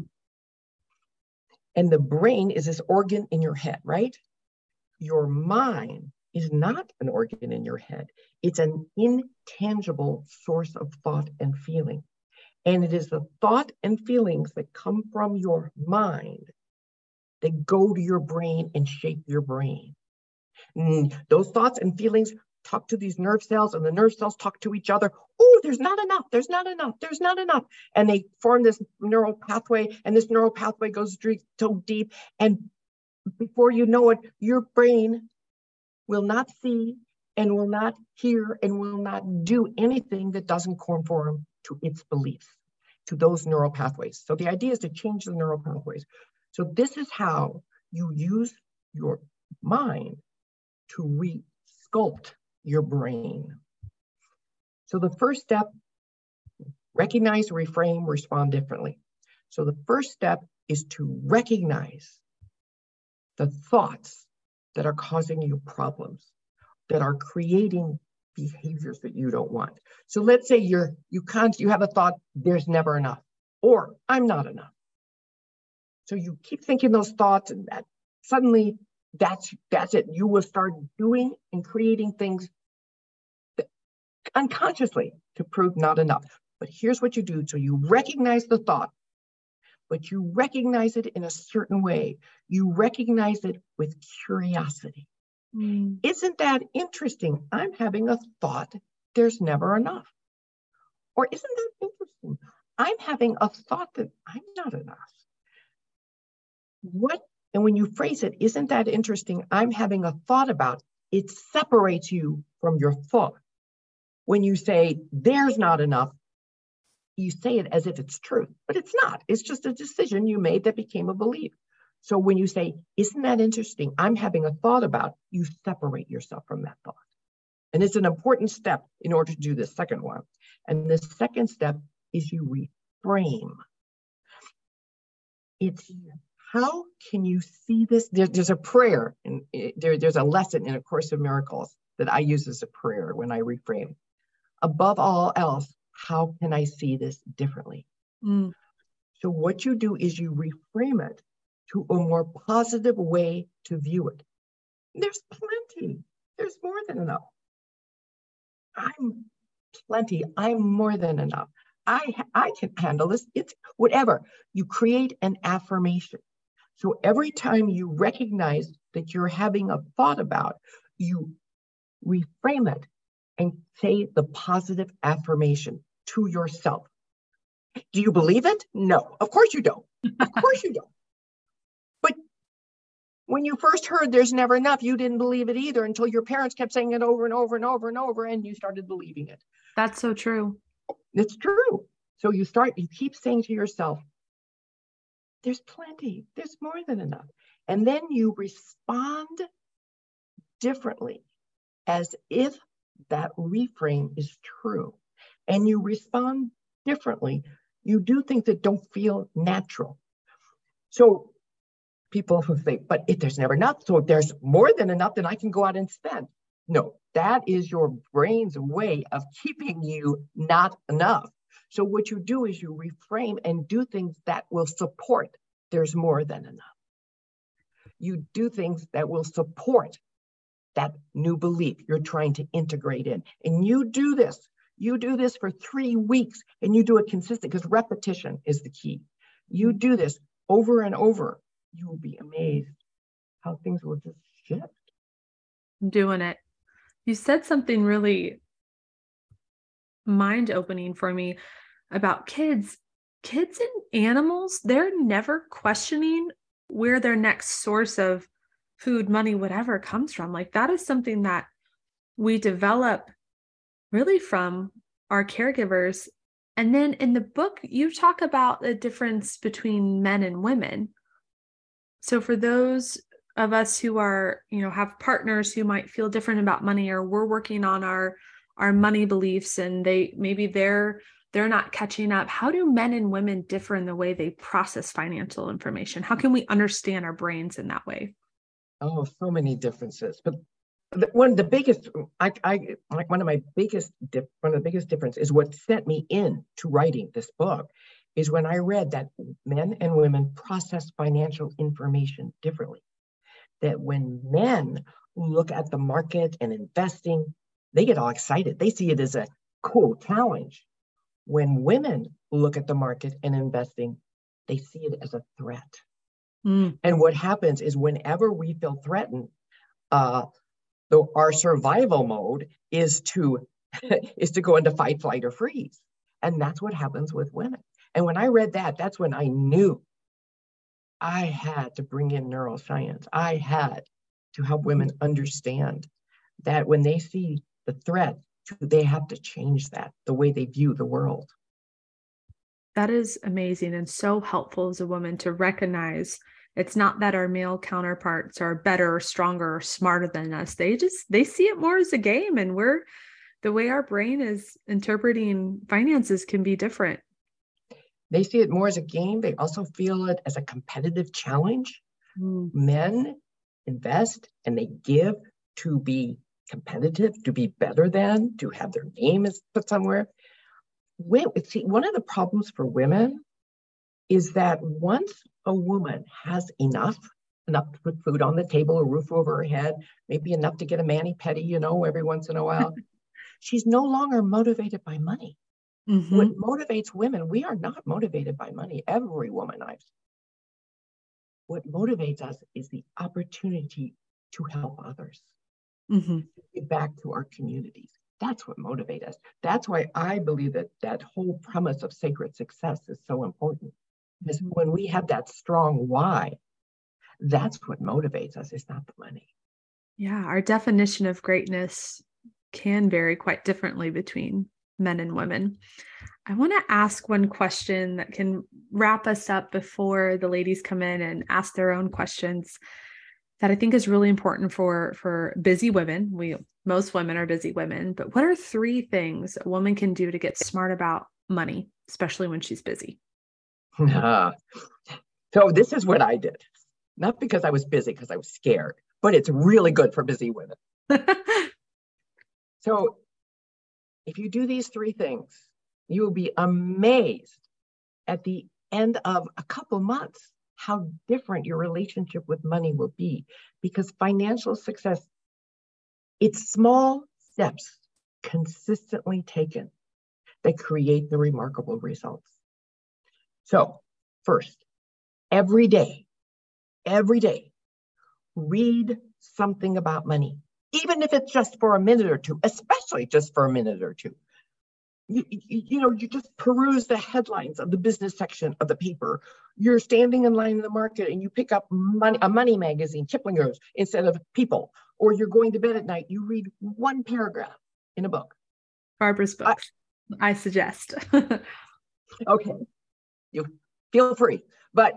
And the brain is this organ in your head, right? Your mind is not an organ in your head. It's an intangible source of thought and feeling. And it is the thought and feelings that come from your mind that go to your brain and shape your brain. And those thoughts and feelings talk to these nerve cells, and the nerve cells talk to each other. Oh, there's not enough. There's not enough. There's not enough. And they form this neural pathway, and this neural pathway goes so deep. And before you know it, your brain will not see and will not hear and will not do anything that doesn't conform to its beliefs, to those neural pathways. So the idea is to change the neural pathways. So this is how you use your mind to re-sculpt your brain. So the first step, recognize, reframe, respond differently. So the first step is to recognize the thoughts that are causing you problems, that are creating behaviors that you don't want. So let's say you're, you can't, you have a thought, there's never enough, or I'm not enough. So you keep thinking those thoughts, and that suddenly that's, that's it. You will start doing and creating things that, unconsciously, to prove not enough. But here's what you do. So you recognize the thought, but you recognize it in a certain way. You recognize it with curiosity. Mm. Isn't that interesting? I'm having a thought, there's never enough. Or isn't that interesting? I'm having a thought that I'm not enough. What, and when you phrase it, isn't that interesting? I'm having a thought about, it separates you from your thought. When you say, there's not enough, you say it as if it's true, but it's not. It's just a decision you made that became a belief. So when you say, isn't that interesting? I'm having a thought about, you separate yourself from that thought. And it's an important step in order to do the second one. And the second step is you reframe. It's how can you see this? There, there's a prayer, and there, there's a lesson in A Course in Miracles that I use as a prayer when I reframe. Above all else, how can I see this differently? Mm. So what you do is you reframe it to a more positive way to view it. There's plenty. There's more than enough. I'm plenty. I'm more than enough. I, I can handle this. It's whatever. You create an affirmation. So every time you recognize that you're having a thought about, you reframe it and say the positive affirmation to yourself. Do you believe it? No, of course you don't. Of course you don't. When you first heard there's never enough, you didn't believe it either until your parents kept saying it over and over and over and over, and you started believing it. That's so true. It's true. So you start, you keep saying to yourself, there's plenty, there's more than enough. And then you respond differently as if that reframe is true. And you respond differently. You do things that don't feel natural. So people who think, but if there's never enough, so if there's more than enough, then I can go out and spend. No, that is your brain's way of keeping you not enough. So what you do is you reframe and do things that will support there's more than enough. You do things that will support that new belief you're trying to integrate in. And you do this, you do this for three weeks and you do it consistent because repetition is the key. You do this over and over. You will be amazed how things will just shift. I'm doing it. You said something really mind-opening for me about kids. Kids and animals, they're never questioning where their next source of food, money, whatever comes from. Like that is something that we develop really from our caregivers. And then in the book, you talk about the difference between men and women. So for those of us who are, you know, have partners who might feel different about money, or we're working on our, our money beliefs and they, maybe they're, they're not catching up. How do men and women differ in the way they process financial information? How can we understand our brains in that way? Oh, so many differences. But one of the biggest, I, I, like one of my biggest, one of the biggest difference is what sent me in to writing this book is when I read that men and women process financial information differently. That when men look at the market and investing, they get all excited. They see it as a cool challenge. When women look at the market and investing, they see it as a threat. Mm. And what happens is whenever we feel threatened, uh, though our survival mode is to, is to go into fight, flight, or freeze. And that's what happens with women. And when I read that, that's when I knew I had to bring in neuroscience. I had to help women understand that when they see the threat, they have to change that, the way they view the world. That is amazing and so helpful as a woman to recognize it's not that our male counterparts are better or stronger or smarter than us. They just, they see it more as a game, and we're, the way our brain is interpreting finances can be different. They see it more as a game. They also feel it as a competitive challenge. Mm. Men invest and they give to be competitive, to be better than, to have their name is put somewhere. Wait, see, one of the problems for women is that once a woman has enough, enough to put food on the table, a roof over her head, maybe enough to get a mani-pedi, you know, every once in a while, she's no longer motivated by money. Mm-hmm. What motivates women, we are not motivated by money, every woman I've seen. What motivates us is the opportunity to help others, mm-hmm. to give back to our communities. That's what motivates us. That's why I believe that that whole premise of sacred success is so important. Because mm-hmm. when we have that strong why, that's what motivates us. It's not the money. Yeah, our definition of greatness can vary quite differently between men and women. I want to ask one question that can wrap us up before the ladies come in and ask their own questions that I think is really important for, for busy women. We, most women are busy women, but what are three things a woman can do to get smart about money, especially when she's busy? Uh, so this is what I did. Not because I was busy, because I was scared, but it's really good for busy women. So if you do these three things, you will be amazed at the end of a couple months how different your relationship with money will be, because financial success, it's small steps consistently taken that create the remarkable results. So first, every day, every day, read something about money. Even if it's just for a minute or two, especially just for a minute or two. You, you, you know, you just peruse the headlines of the business section of the paper. You're standing in line in the market and you pick up money, a money magazine, Kiplinger's, instead of People. Or you're going to bed at night, you read one paragraph in a book. Barbara's book, I, I suggest. Okay, you feel free. But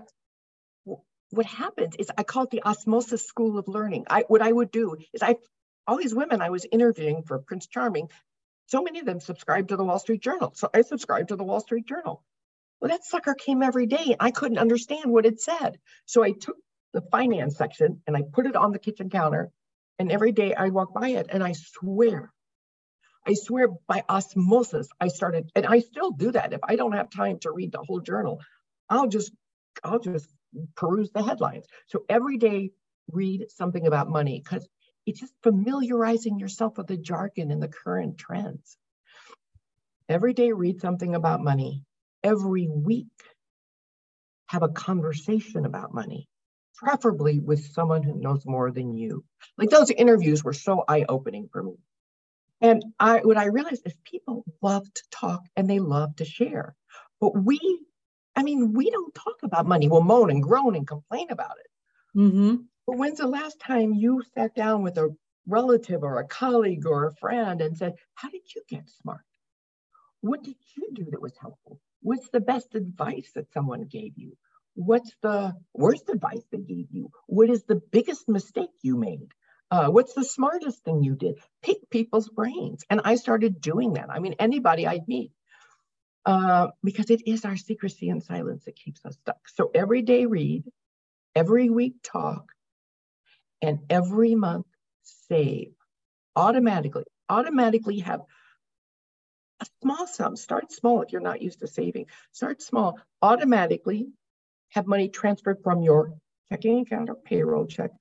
what happens is, I call it the osmosis school of learning. I, what I would do is I all these women I was interviewing for Prince Charming, so many of them subscribed to the Wall Street Journal. So I subscribed to the Wall Street Journal. Well, that sucker came every day and I couldn't understand what it said. So I took the finance section and I put it on the kitchen counter, and every day I walk by it and I swear, I swear by osmosis, I started, and I still do that. If I don't have time to read the whole journal, I'll just, I'll just peruse the headlines. So every day read something about money, because it's just familiarizing yourself with the jargon and the current trends. Every day, read something about money. Every week, have a conversation about money, preferably with someone who knows more than you. Like, those interviews were so eye-opening for me. And I, what I realized is people love to talk and they love to share. But we, I mean, we don't talk about money. We'll moan and groan and complain about it. Mm-hmm. But when's the last time you sat down with a relative or a colleague or a friend and said, how did you get smart? What did you do that was helpful? What's the best advice that someone gave you? What's the worst advice they gave you? What is the biggest mistake you made? Uh, what's the smartest thing you did? Pick people's brains. And I started doing that. I mean, anybody I meet, uh, because it is our secrecy and silence that keeps us stuck. So every day read, every week talk, and every month save. Automatically, automatically have a small sum. Start small if you're not used to saving. Start small. Automatically have money transferred from your checking account or payroll check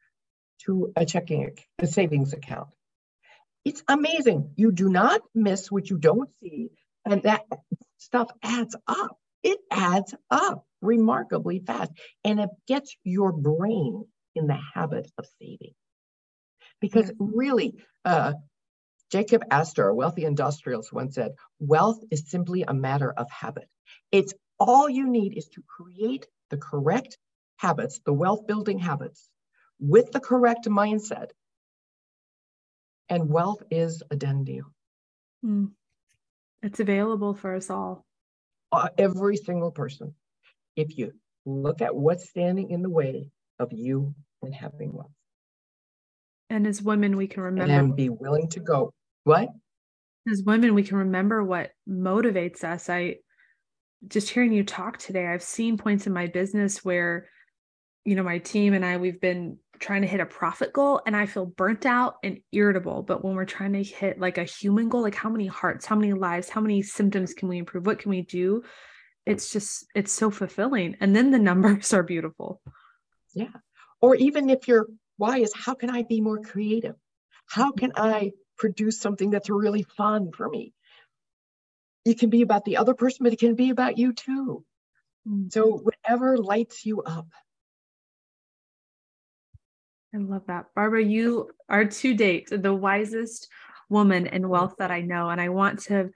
to a checking a savings account. It's amazing. You do not miss what you don't see, and that stuff adds up. It adds up remarkably fast, and it gets your brain in the habit of saving. Because really, uh, Jacob Astor, a wealthy industrialist, once said, wealth is simply a matter of habit. It's all you need is to create the correct habits, the wealth building habits, with the correct mindset. And wealth is a done deal. Mm. It's available for us all. Uh, every single person. If you look at what's standing in the way of you and having wealth. And as women, we can remember and be willing to go. What? As women, we can remember what motivates us. I just hearing you talk today, I've seen points in my business where, you know, my team and I, we've been trying to hit a profit goal and I feel burnt out and irritable. But when we're trying to hit like a human goal, like how many hearts, how many lives, how many symptoms can we improve? What can we do? It's just, it's so fulfilling. And then the numbers are beautiful. Yeah. Or even if your why is, how can I be more creative? How can I produce something that's really fun for me? It can be about the other person, but it can be about you too. Mm-hmm. So whatever lights you up. I love that. Barbara, you are to date the wisest woman in wealth that I know. And I want to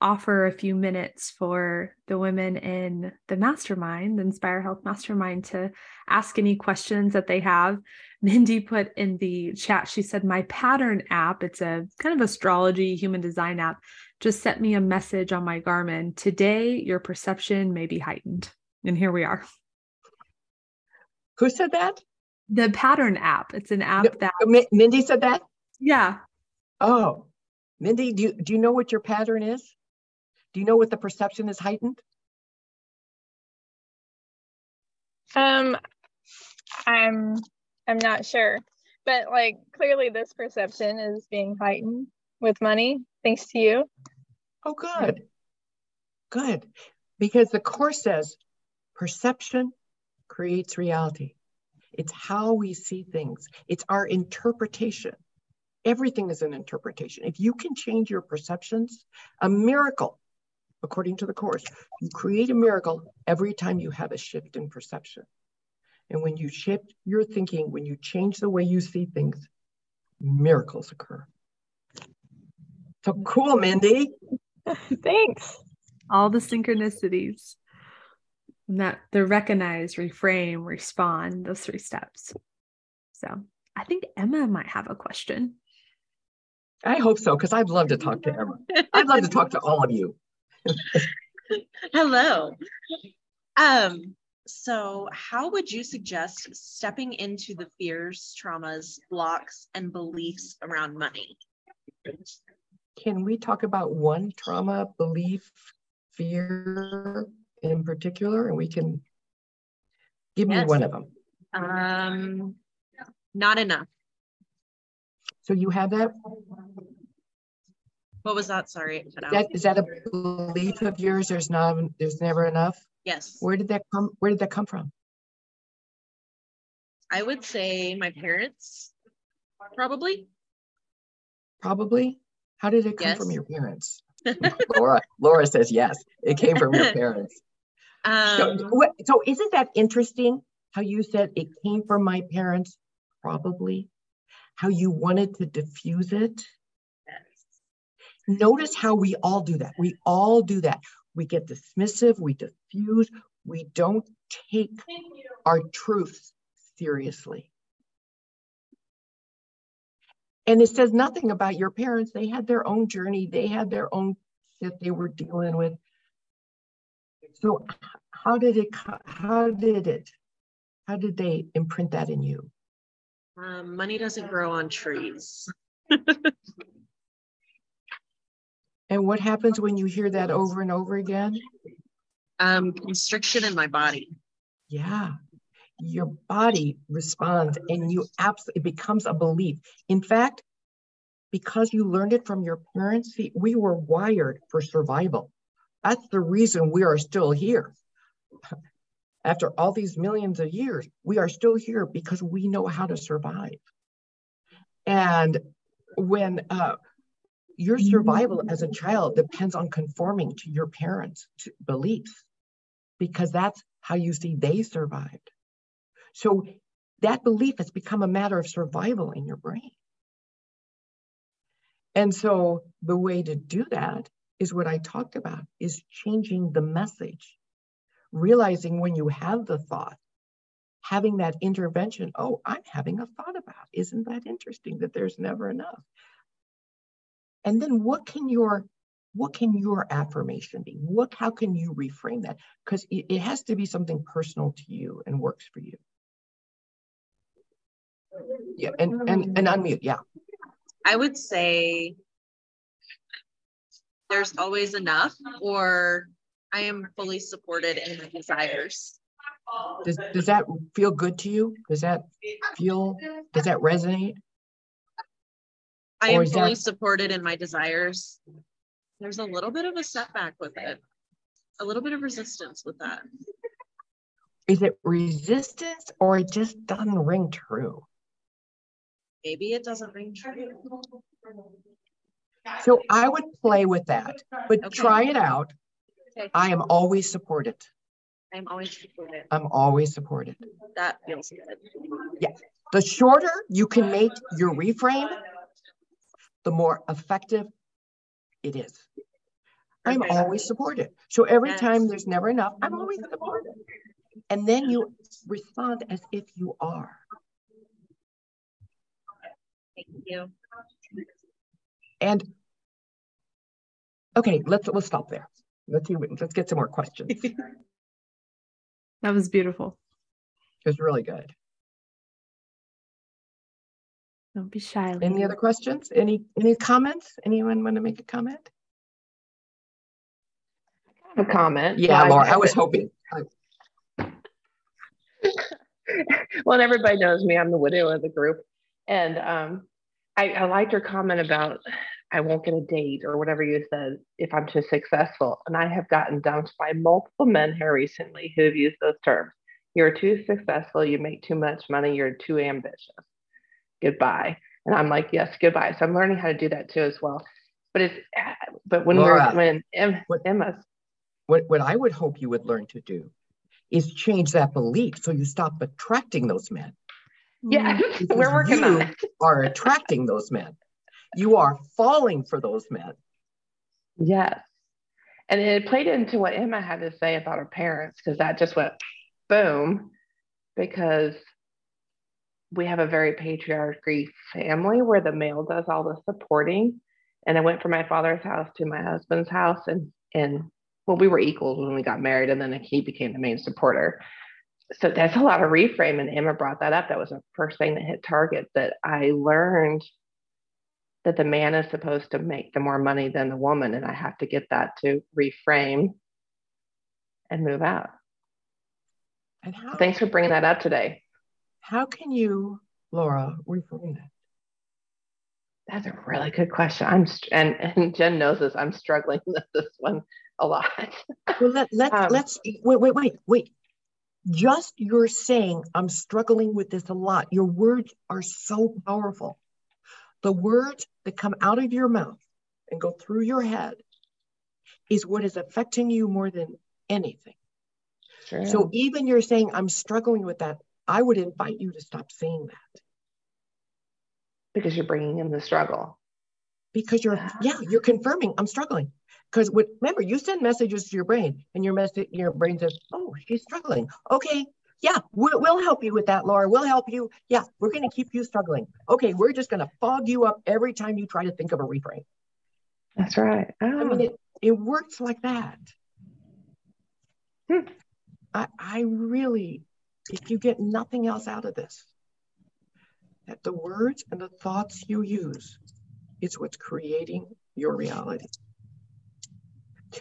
offer a few minutes for the women in the mastermind, the Inspire Health Mastermind, to ask any questions that they have. Mindy put in the chat, she said, my pattern app, it's a kind of astrology human design app, just sent me a message on my Garmin. Today, your perception may be heightened. And here we are. Who said that? The pattern app. It's an app that... M- Mindy said that? Yeah. Oh, Mindy, do you, do you know what your pattern is? Do you know what the perception is heightened? Um, I'm, I'm not sure, but like clearly this perception is being heightened with money, thanks to you. Oh, good, good. Because the Course says perception creates reality. It's how we see things. It's our interpretation. Everything is an interpretation. If you can change your perceptions, a miracle, according to the Course, you create a miracle every time you have a shift in perception. And when you shift your thinking, when you change the way you see things, miracles occur. So cool, Mindy. Thanks. All the synchronicities. And that the recognize, reframe, respond, those three steps. So I think Emma might have a question. I hope so, because I'd love to talk to Emma. I'd love to talk to all of you. Hello. Um, so how would you suggest stepping into the fears, traumas, blocks, and beliefs around money? Can we talk about one trauma, belief, fear in particular? And we can give me yes. one of them. Um, not enough. So you have that? What was that? Sorry. That, is that a belief of yours? There's not, there's never enough. Yes. Where did that come? Where did that come from? I would say my parents, probably. Probably. How did it come yes. from your parents? Laura, Laura says yes. It came from your parents. Um, so, what, so isn't that interesting how you said it came from my parents? Probably. How you wanted to diffuse it. Yes. Notice how we all do that. We all do that. We get dismissive. We diffuse. We don't take our truths seriously. And it says nothing about your parents. They had their own journey. They had their own shit they were dealing with. So how did it, how did it, how did they imprint that in you? Um, money doesn't grow on trees. And what happens when you hear that over and over again? Um, constriction in my body. Yeah. Your body responds and you absolutely, it becomes a belief. In fact, because you learned it from your parents, see, we were wired for survival. That's the reason we are still here. After all these millions of years, we are still here because we know how to survive. And when uh, your survival as a child depends on conforming to your parents' beliefs, because that's how you see they survived. So that belief has become a matter of survival in your brain. And so the way to do that is what I talked about, is changing the message, realizing when you have the thought, having that intervention, oh, I'm having a thought about, isn't that interesting that there's never enough? And then what can your, what can your affirmation be? What, how can you reframe that? Because it, it has to be something personal to you and works for you. Yeah, and, and, and unmute, yeah. I would say there's always enough, or I am fully supported in my desires. Does, does that feel good to you? Does that feel, does that resonate? I am fully that... supported in my desires. There's a little bit of a setback with it. A little bit of resistance with that. Is it resistance or it just doesn't ring true? Maybe it doesn't ring true. So I would play with that, but okay. Try it out. Okay. I am always supported. I'm always supported. I'm always supported. That feels good. Yeah. The shorter you can make your reframe, the more effective it is. I'm okay. always supported. So every yes. time there's never enough, I'm always supported. And then you respond as if you are. Thank you. And okay, let's let's stop there. Let's see. Let's get some more questions. That was beautiful. It was really good. Don't be shy. Lady. Any other questions? Any any comments? Anyone want to make a comment? I have a comment. Yeah, Laura. I was hoping. Well, everybody knows me. I'm the widow of the group, and um, I, I liked your comment about I won't get a date or whatever you said if I'm too successful. And I have gotten dumped by multiple men here recently who have used those terms. You're too successful. You make too much money. You're too ambitious. Goodbye. And I'm like, yes, goodbye. So I'm learning how to do that too as well. But it's but when Laura, we're when what, Emma's what what I would hope you would learn to do is change that belief so you stop attracting those men. Yeah, because we're working you on it. Are attracting those men. You are falling for those men. Yes. And it played into what Emma had to say about her parents, because that just went boom, because we have a very patriarchy family where the male does all the supporting. And I went from my father's house to my husband's house, and, and well, we were equals when we got married, and then he became the main supporter. So that's a lot of reframe. And Emma brought that up. That was the first thing that hit target, that I learned that the man is supposed to make the more money than the woman. And I have to get that to reframe and move out. And how, thanks for bringing that up today. How can you, Laura, reframe that? That's a really good question. I'm and, and Jen knows this. I'm struggling with this one a lot. Well, let, let, um, let's, wait, wait, wait, wait. Just you're saying, I'm struggling with this a lot. Your words are so powerful. The words that come out of your mouth and go through your head is what is affecting you more than anything. Sure. So even you're saying, I'm struggling with that, I would invite you to stop saying that. Because you're bringing in the struggle. Because you're, yeah, yeah you're confirming, I'm struggling. Because remember, you send messages to your brain, and your message, your brain says, oh, she's struggling. Okay, yeah, we'll, we'll help you with that, Laura. We'll help you. Yeah, we're going to keep you struggling. Okay, we're just going to fog you up every time you try to think of a reframe. That's right. Oh. I mean, it, it works like that. Hmm. I, I really, if you get nothing else out of this, that the words and the thoughts you use is what's creating your reality.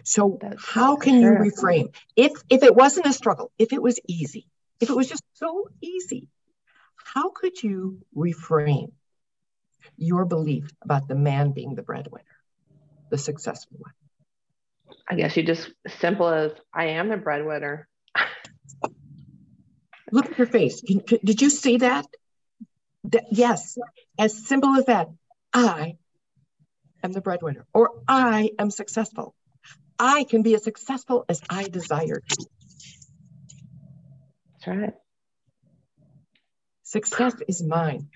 So that's how can sure. you reframe? If if it wasn't a struggle, if it was easy, if it was just so easy, how could you reframe your belief about the man being the breadwinner, the successful one? I guess you just, simple as, I am the breadwinner. Look at your face. Did you see that? that? Yes, as simple as that. I am the breadwinner, or I am successful. I can be as successful as I desire to. That's right. Success is mine.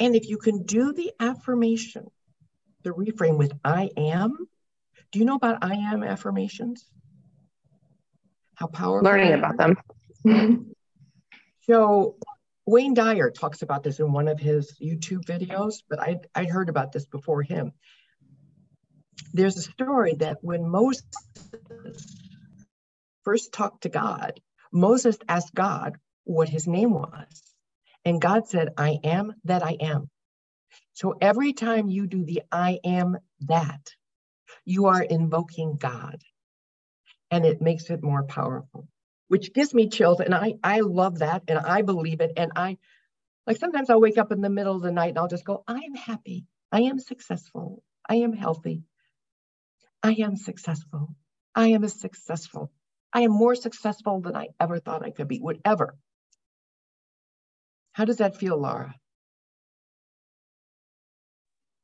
And if you can do the affirmation, the reframe with I am, do you know about I am affirmations? How powerful. Learning about them. So Wayne Dyer talks about this in one of his YouTube videos, but I, I heard about this before him. There's a story that when Moses first talked to God, Moses asked God what his name was. And God said, I am that I am. So every time you do the I am that, you are invoking God. And it makes it more powerful. which gives me chills. And I, I love that. And I believe it. And I, like, sometimes I'll wake up in the middle of the night and I'll just go, I am happy. I am successful. I am healthy. I am successful. I am a successful. I am more successful than I ever thought I could be, whatever. How does that feel, Laura?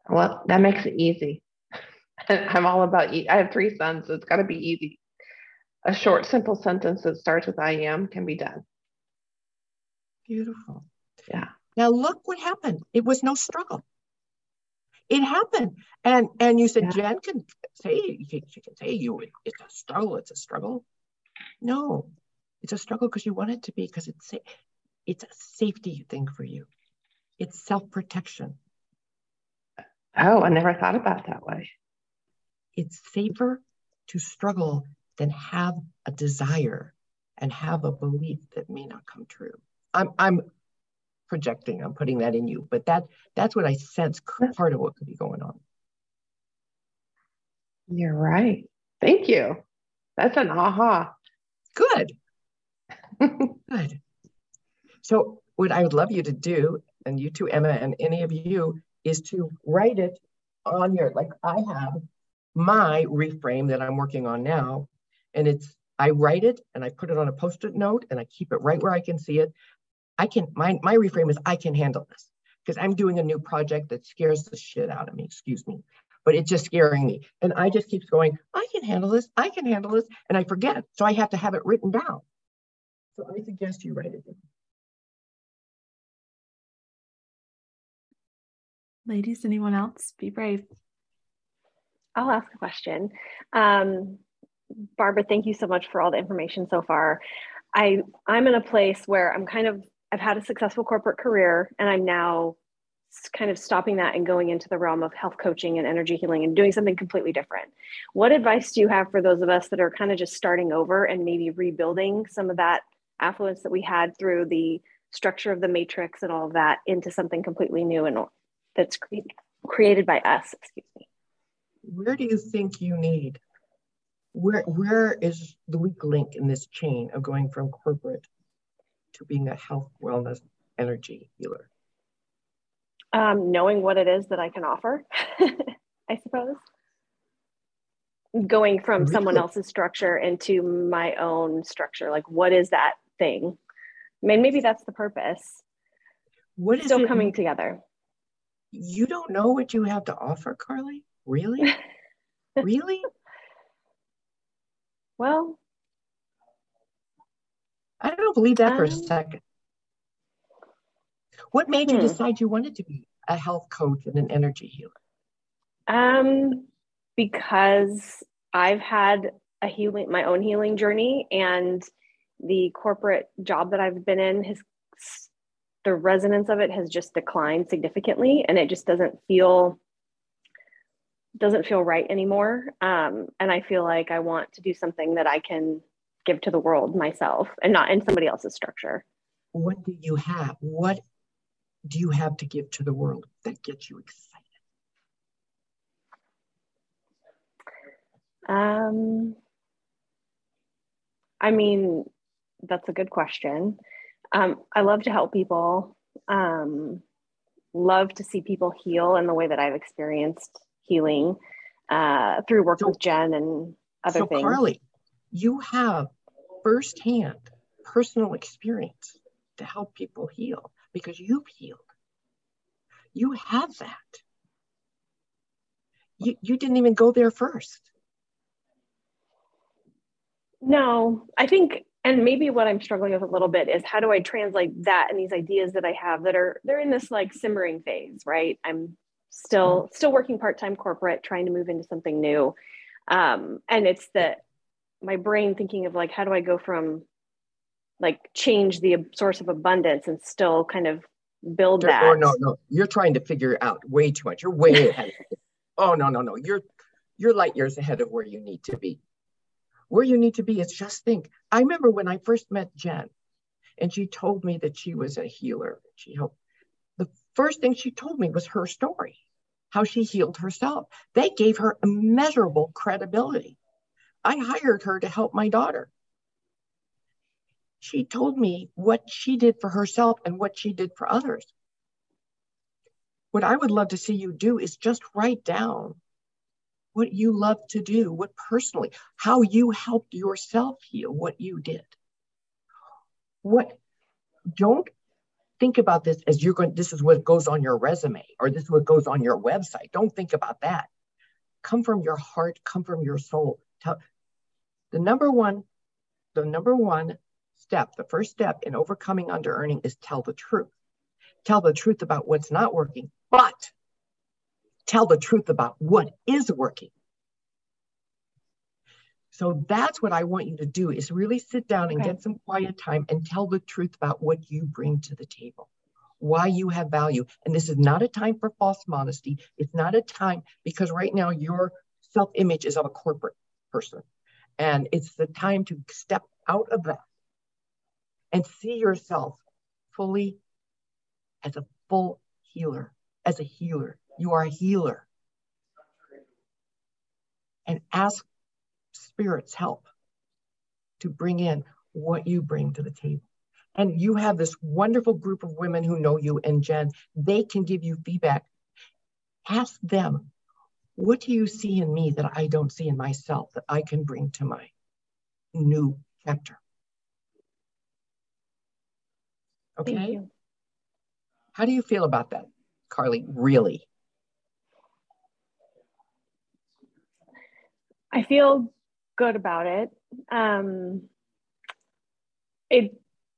Well, that makes it easy. I'm all about, e I have three sons, so it's got to be easy. A short, simple sentence that starts with I am can be done. Beautiful. Yeah. Now look what happened. It was no struggle. It happened. And and you said, yeah. Jen can say, she can say you, it's a struggle, it's a struggle. No, it's a struggle because you want it to be, because it's, it's a safety thing for you. It's self-protection. Oh, I never thought about it that way. It's safer to struggle than have a desire and have a belief that may not come true. I'm, I'm projecting, I'm putting that in you, but that that's what I sense part of what could be going on. You're right. Thank you. That's an aha. Good. Good. So what I would love you to do, and you too, Emma, and any of you, is to write it on your, like I have my reframe that I'm working on now. And it's, I write it and I put it on a Post-it note and I keep it right where I can see it. I can, my, my reframe is I can handle this, because I'm doing a new project that scares the shit out of me, excuse me, but it's just scaring me. And I just keep going, I can handle this, I can handle this. And I forget, so I have to have it written down. So I suggest you write it down. Ladies, anyone else? Be brave. I'll ask a question. Um, Barbara, thank you so much for all the information so far. I, I'm in a place where I'm kind of, I've had a successful corporate career, and I'm now kind of stopping that and going into the realm of health coaching and energy healing and doing something completely different. What advice do you have for those of us that are kind of just starting over and maybe rebuilding some of that affluence that we had through the structure of the matrix and all of that into something completely new and that's cre created by us, excuse me. Where do you think you need? Where, where is the weak link in this chain of going from corporate to being a health, wellness, energy healer? Um, knowing what it is that I can offer, I suppose. Going from really? someone else's structure into my own structure. Like, what is that thing? I mean, maybe that's the purpose. What is Still it coming together. You don't know what you have to offer, Carly? Really? Really? Well, I don't believe that um, for a second. What made hmm. you decide you wanted to be a health coach and an energy healer? Um, because I've had a healing, my own healing journey, and the corporate job that I've been in has, the resonance of it has just declined significantly, and it just doesn't feel doesn't feel right anymore. Um, and I feel like I want to do something that I can give to the world myself and not in somebody else's structure. What do you have? What do you have to give to the world that gets you excited? Um, I mean, that's a good question. Um, I love to help people, um, love to see people heal in the way that I've experienced healing uh, through work so, with Jen and other so things. So Carly, you have firsthand personal experience to help people heal because you've healed. You have that. You, you didn't even go there first. No, I think... And maybe what I'm struggling with a little bit is how do I translate that and these ideas that I have that are, they're in this like simmering phase, right? I'm still, still working part-time corporate, trying to move into something new. Um, and it's that my brain thinking of like, how do I go from like change the source of abundance and still kind of build that? Oh, no, no, you're trying to figure out way too much. You're way ahead. Oh, no, no, no. You're, you're light years ahead of where you need to be. Where you need to be is just think. I remember when I first met Jen and she told me that she was a healer. She helped. The first thing she told me was her story, how she healed herself. They gave her immeasurable credibility. I hired her to help my daughter. she told me what she did for herself and what she did for others. What I would love to see you do is just write down what you love to do, what personally, how you helped yourself heal, what you did. What, don't think about this as you're going, this is what goes on your resume or this is what goes on your website. Don't think about that. Come from your heart, come from your soul. The number one, the number one step, the first step in overcoming underearning is tell the truth. Tell the truth about what's not working, but tell the truth about what is working. So that's what I want you to do, is really sit down and okay. get some quiet time and tell the truth about what you bring to the table, why you have value. And this is not a time for false modesty. It's not a time, because right now your self-image is of a corporate person. And it's the time to step out of that and see yourself fully as a full healer, as a healer. You are a healer. And ask Spirit's help to bring in what you bring to the table. And you have this wonderful group of women who know you and Jen, they can give you feedback. Ask them, what do you see in me that I don't see in myself that I can bring to my new chapter? Okay. How do you feel about that, Carly? Really? I feel good about it. Um, it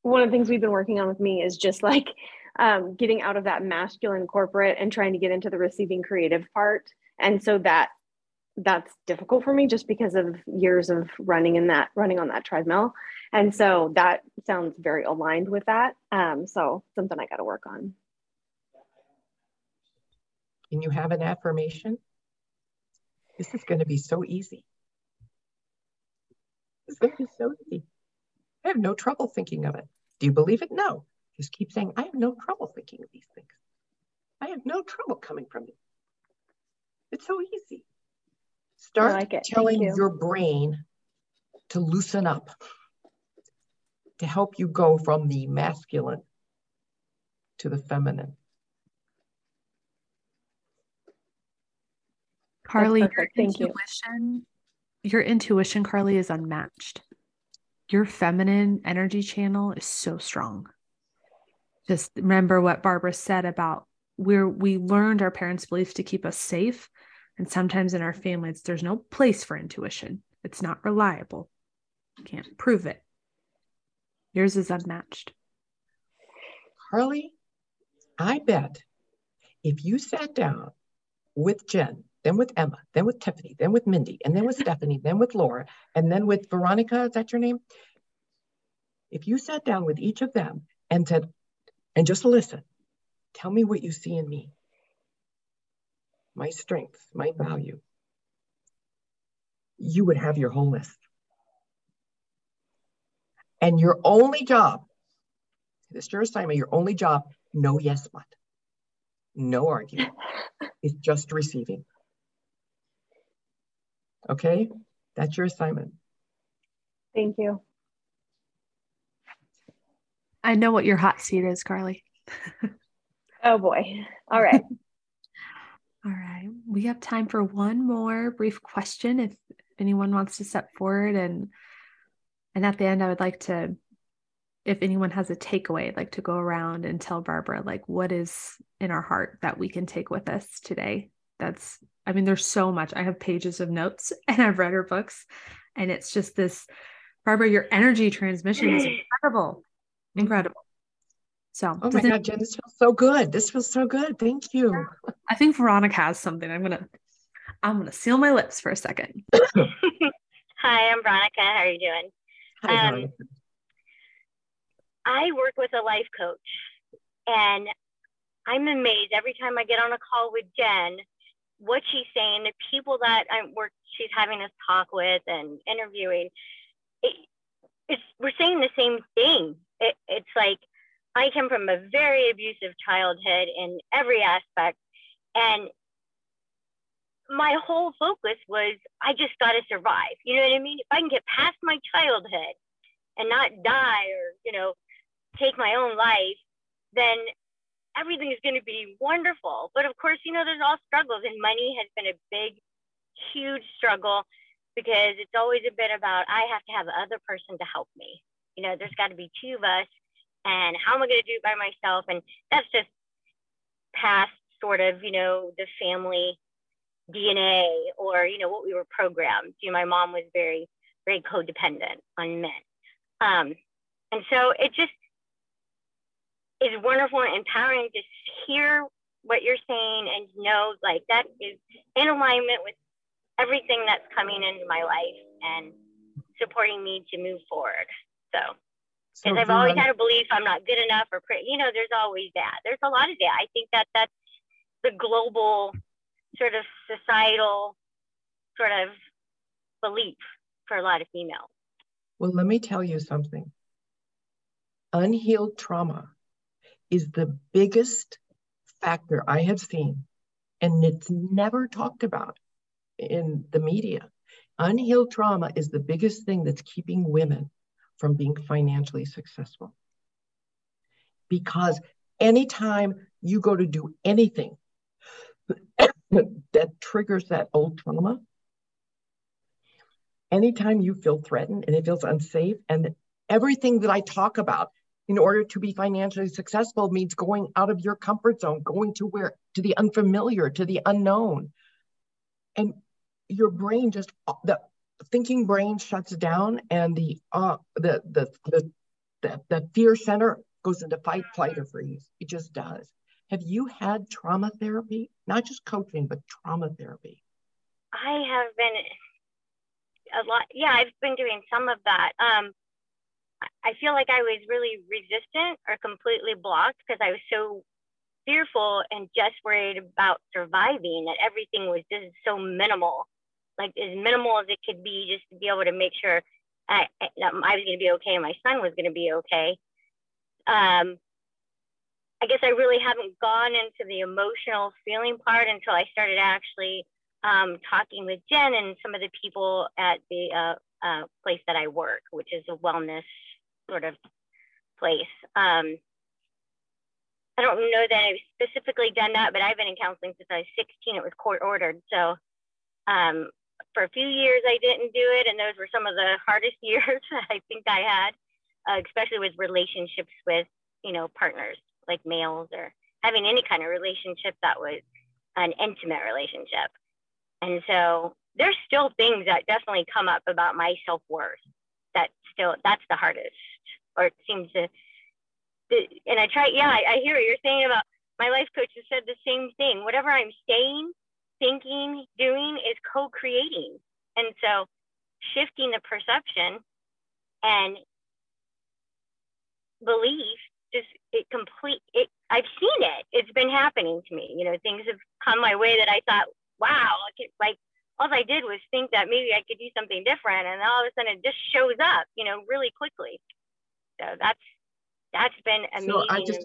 one of the things we've been working on with me is just like um, getting out of that masculine corporate and trying to get into the receiving creative part. And so that that's difficult for me just because of years of running in that running on that treadmill. And so that sounds very aligned with that. Um, so something I got to work on. Can you have an affirmation? This is going to be so easy. It's going to be so easy. I have no trouble thinking of it. Do you believe it? No. Just keep saying, I have no trouble thinking of these things. I have no trouble coming from it. It's so easy. Start like telling you. your brain to loosen up, to help you go from the masculine to the feminine. Carly, your intuition, your intuition, Carly, is unmatched. Your feminine energy channel is so strong. Just remember what Barbara said about where we learned our parents' beliefs to keep us safe. And sometimes in our families, there's no place for intuition. It's not reliable. You can't prove it. Yours is unmatched. Carly, I bet if you sat down with Jen, then with Emma, then with Tiffany, then with Mindy, and then with Stephanie, then with Laura, and then with Veronica, is that your name? If you sat down with each of them and said, and just listen, tell me what you see in me, my strengths, my value, you would have your whole list. And your only job, this is your assignment, your only job, no yes but, no argument, is just receiving. Okay, that's your assignment. Thank you. I know what your hot seat is, Carly. Oh boy. All right. All right. We have time for one more brief question if anyone wants to step forward. And and at the end, I would like to, if anyone has a takeaway, I'd like to go around and tell Barbara, like, what is in our heart that we can take with us today? That's, I mean, there's so much. I have pages of notes and I've read her books, and it's just this, Barbara, your energy transmission is incredible. Incredible. So, oh my God, Jen, this feels so good. This feels so good. Thank you. I think Veronica has something. I'm going to, I'm going to seal my lips for a second. Hi, I'm Veronica. How are you doing? Hi, um, Veronica. I work with a life coach, and I'm amazed every time I get on a call with Jen, what she's saying, the people that I work, she's having us talk with and interviewing, it, it's, we're saying the same thing. It, it's like, I come from a very abusive childhood in every aspect, and my whole focus was, I just got to survive. You know what I mean? If I can get past my childhood and not die or, you know, take my own life, then everything is going to be wonderful. But of course, you know, there's all struggles, and money has been a big, huge struggle because it's always a bit about, I have to have another person to help me. You know, there's got to be two of us, and how am I going to do it by myself? And that's just past sort of, you know, the family D N A or, you know, what we were programmed. You know, my mom was very, very codependent on men. Um, and so it just is wonderful and empowering to hear what you're saying and know, like, that is in alignment with everything that's coming into my life and supporting me to move forward. So, because I've always had a belief I'm not good enough or pretty, you know, there's always that. There's a lot of that. I think that that's the global sort of societal sort of belief for a lot of females. Well, let me tell you something. Unhealed trauma is the biggest factor I have seen, and it's never talked about in the media. Unhealed trauma is the biggest thing that's keeping women from being financially successful. Because anytime you go to do anything that triggers that old trauma, anytime you feel threatened and it feels unsafe, and everything that I talk about in order to be financially successful means going out of your comfort zone, going to where, to the unfamiliar, to the unknown. And your brain just, the thinking brain shuts down, and the uh, the, the the the the fear center goes into fight, flight, or freeze. It just does. Have you had trauma therapy? Not just coaching, but trauma therapy. I have been a lot. Yeah, I've been doing some of that. Um, I feel like I was really resistant or completely blocked because I was so fearful and just worried about surviving, that everything was just so minimal, like as minimal as it could be, just to be able to make sure I, I, that I was going to be okay and my son was going to be okay. Um, I guess I really haven't gone into the emotional feeling part until I started actually um, talking with Jen and some of the people at the uh, uh, place that I work, which is a wellness sort of place. Um, I don't know that I've specifically done that, but I've been in counseling since I was sixteen. It was court ordered. So um, for a few years, I didn't do it. And those were some of the hardest years that I think I had, uh, especially with relationships with, you know, partners, like males, or having any kind of relationship that was an intimate relationship. And so there's still things that definitely come up about my self-worth. That's still, that's the hardest, or it seems to, and I try, yeah, I, I hear what you're saying about, my life coach has said the same thing. Whatever I'm saying, thinking, doing is co-creating. And so shifting the perception and belief, just it complete, it, I've seen it, it's been happening to me. You know, things have come my way that I thought, wow, like, all I did was think that maybe I could do something different, and all of a sudden it just shows up, you know, really quickly. So that's that's been amazing. So I just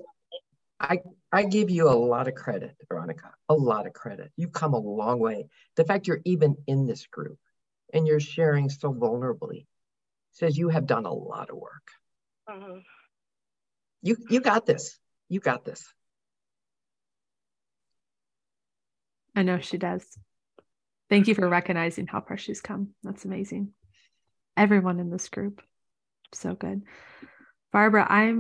I I give you a lot of credit, Veronica. A lot of credit. You've come a long way. The fact you're even in this group and you're sharing so vulnerably says you have done a lot of work. Mm-hmm. You you got this. You got this. I know she does. Thank you for recognizing how far she's come. That's amazing. Everyone in this group. So good. Barbara, I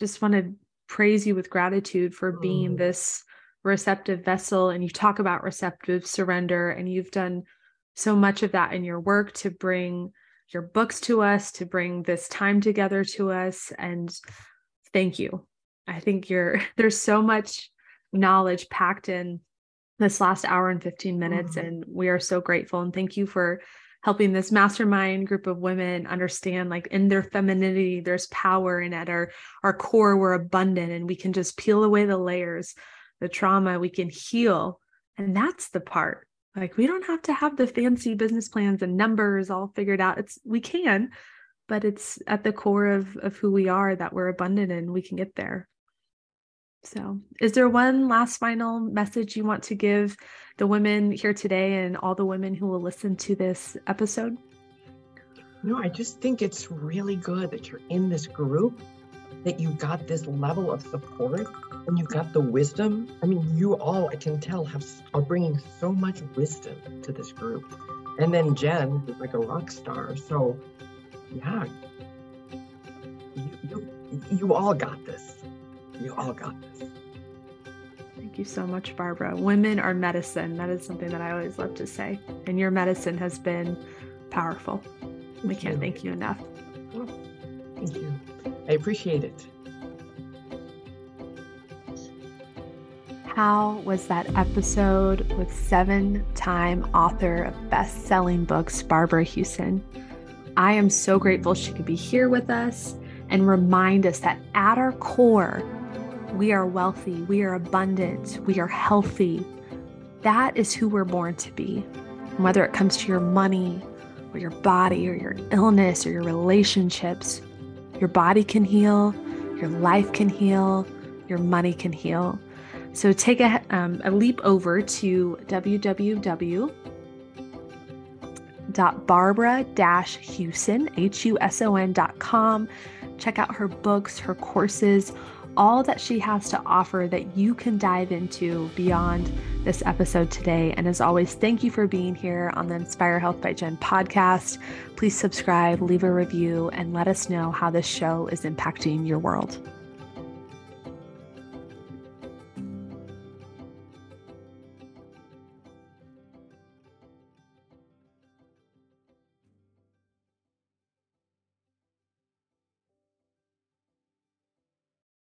just want to praise you with gratitude for being this receptive vessel. And you talk about receptive surrender, and you've done so much of that in your work to bring your books to us, to bring this time together to us. And thank you. I think you're, there's so much knowledge packed in this last hour and fifteen minutes. Mm-hmm. And we are so grateful. And thank you for helping this mastermind group of women understand, like, in their femininity, there's power. And at our, our core, we're abundant, and we can just peel away the layers, the trauma, we can heal. And that's the part, like, we don't have to have the fancy business plans and numbers all figured out. It's, we can, but it's at the core of, of who we are, that we're abundant and we can get there. So is there one last final message you want to give the women here today and all the women who will listen to this episode? No, I just think it's really good that you're in this group, that you got this level of support, and you got the wisdom. I mean, you all, I can tell, have are bringing so much wisdom to this group. And then Jen is like a rock star. So, yeah, you, you, you all got this. You all got this. Thank you so much, Barbara. Women are medicine. That is something that I always love to say. And your medicine has been powerful. We can't thank you enough. Thank you. I appreciate it. How was that episode with seven-time author of best-selling books, Barbara Huson? I am so grateful she could be here with us and remind us that at our core, we are wealthy, we are abundant, we are healthy. That is who we're born to be. And whether it comes to your money, or your body, or your illness, or your relationships, your body can heal, your life can heal, your money can heal. So take a, um, a leap over to w w w dot barbara dash huson dot com. Check out her books, her courses, all that she has to offer that you can dive into beyond this episode today. And as always, thank you for being here on the Inspire Health by Jen podcast. Please subscribe, leave a review, and let us know how this show is impacting your world.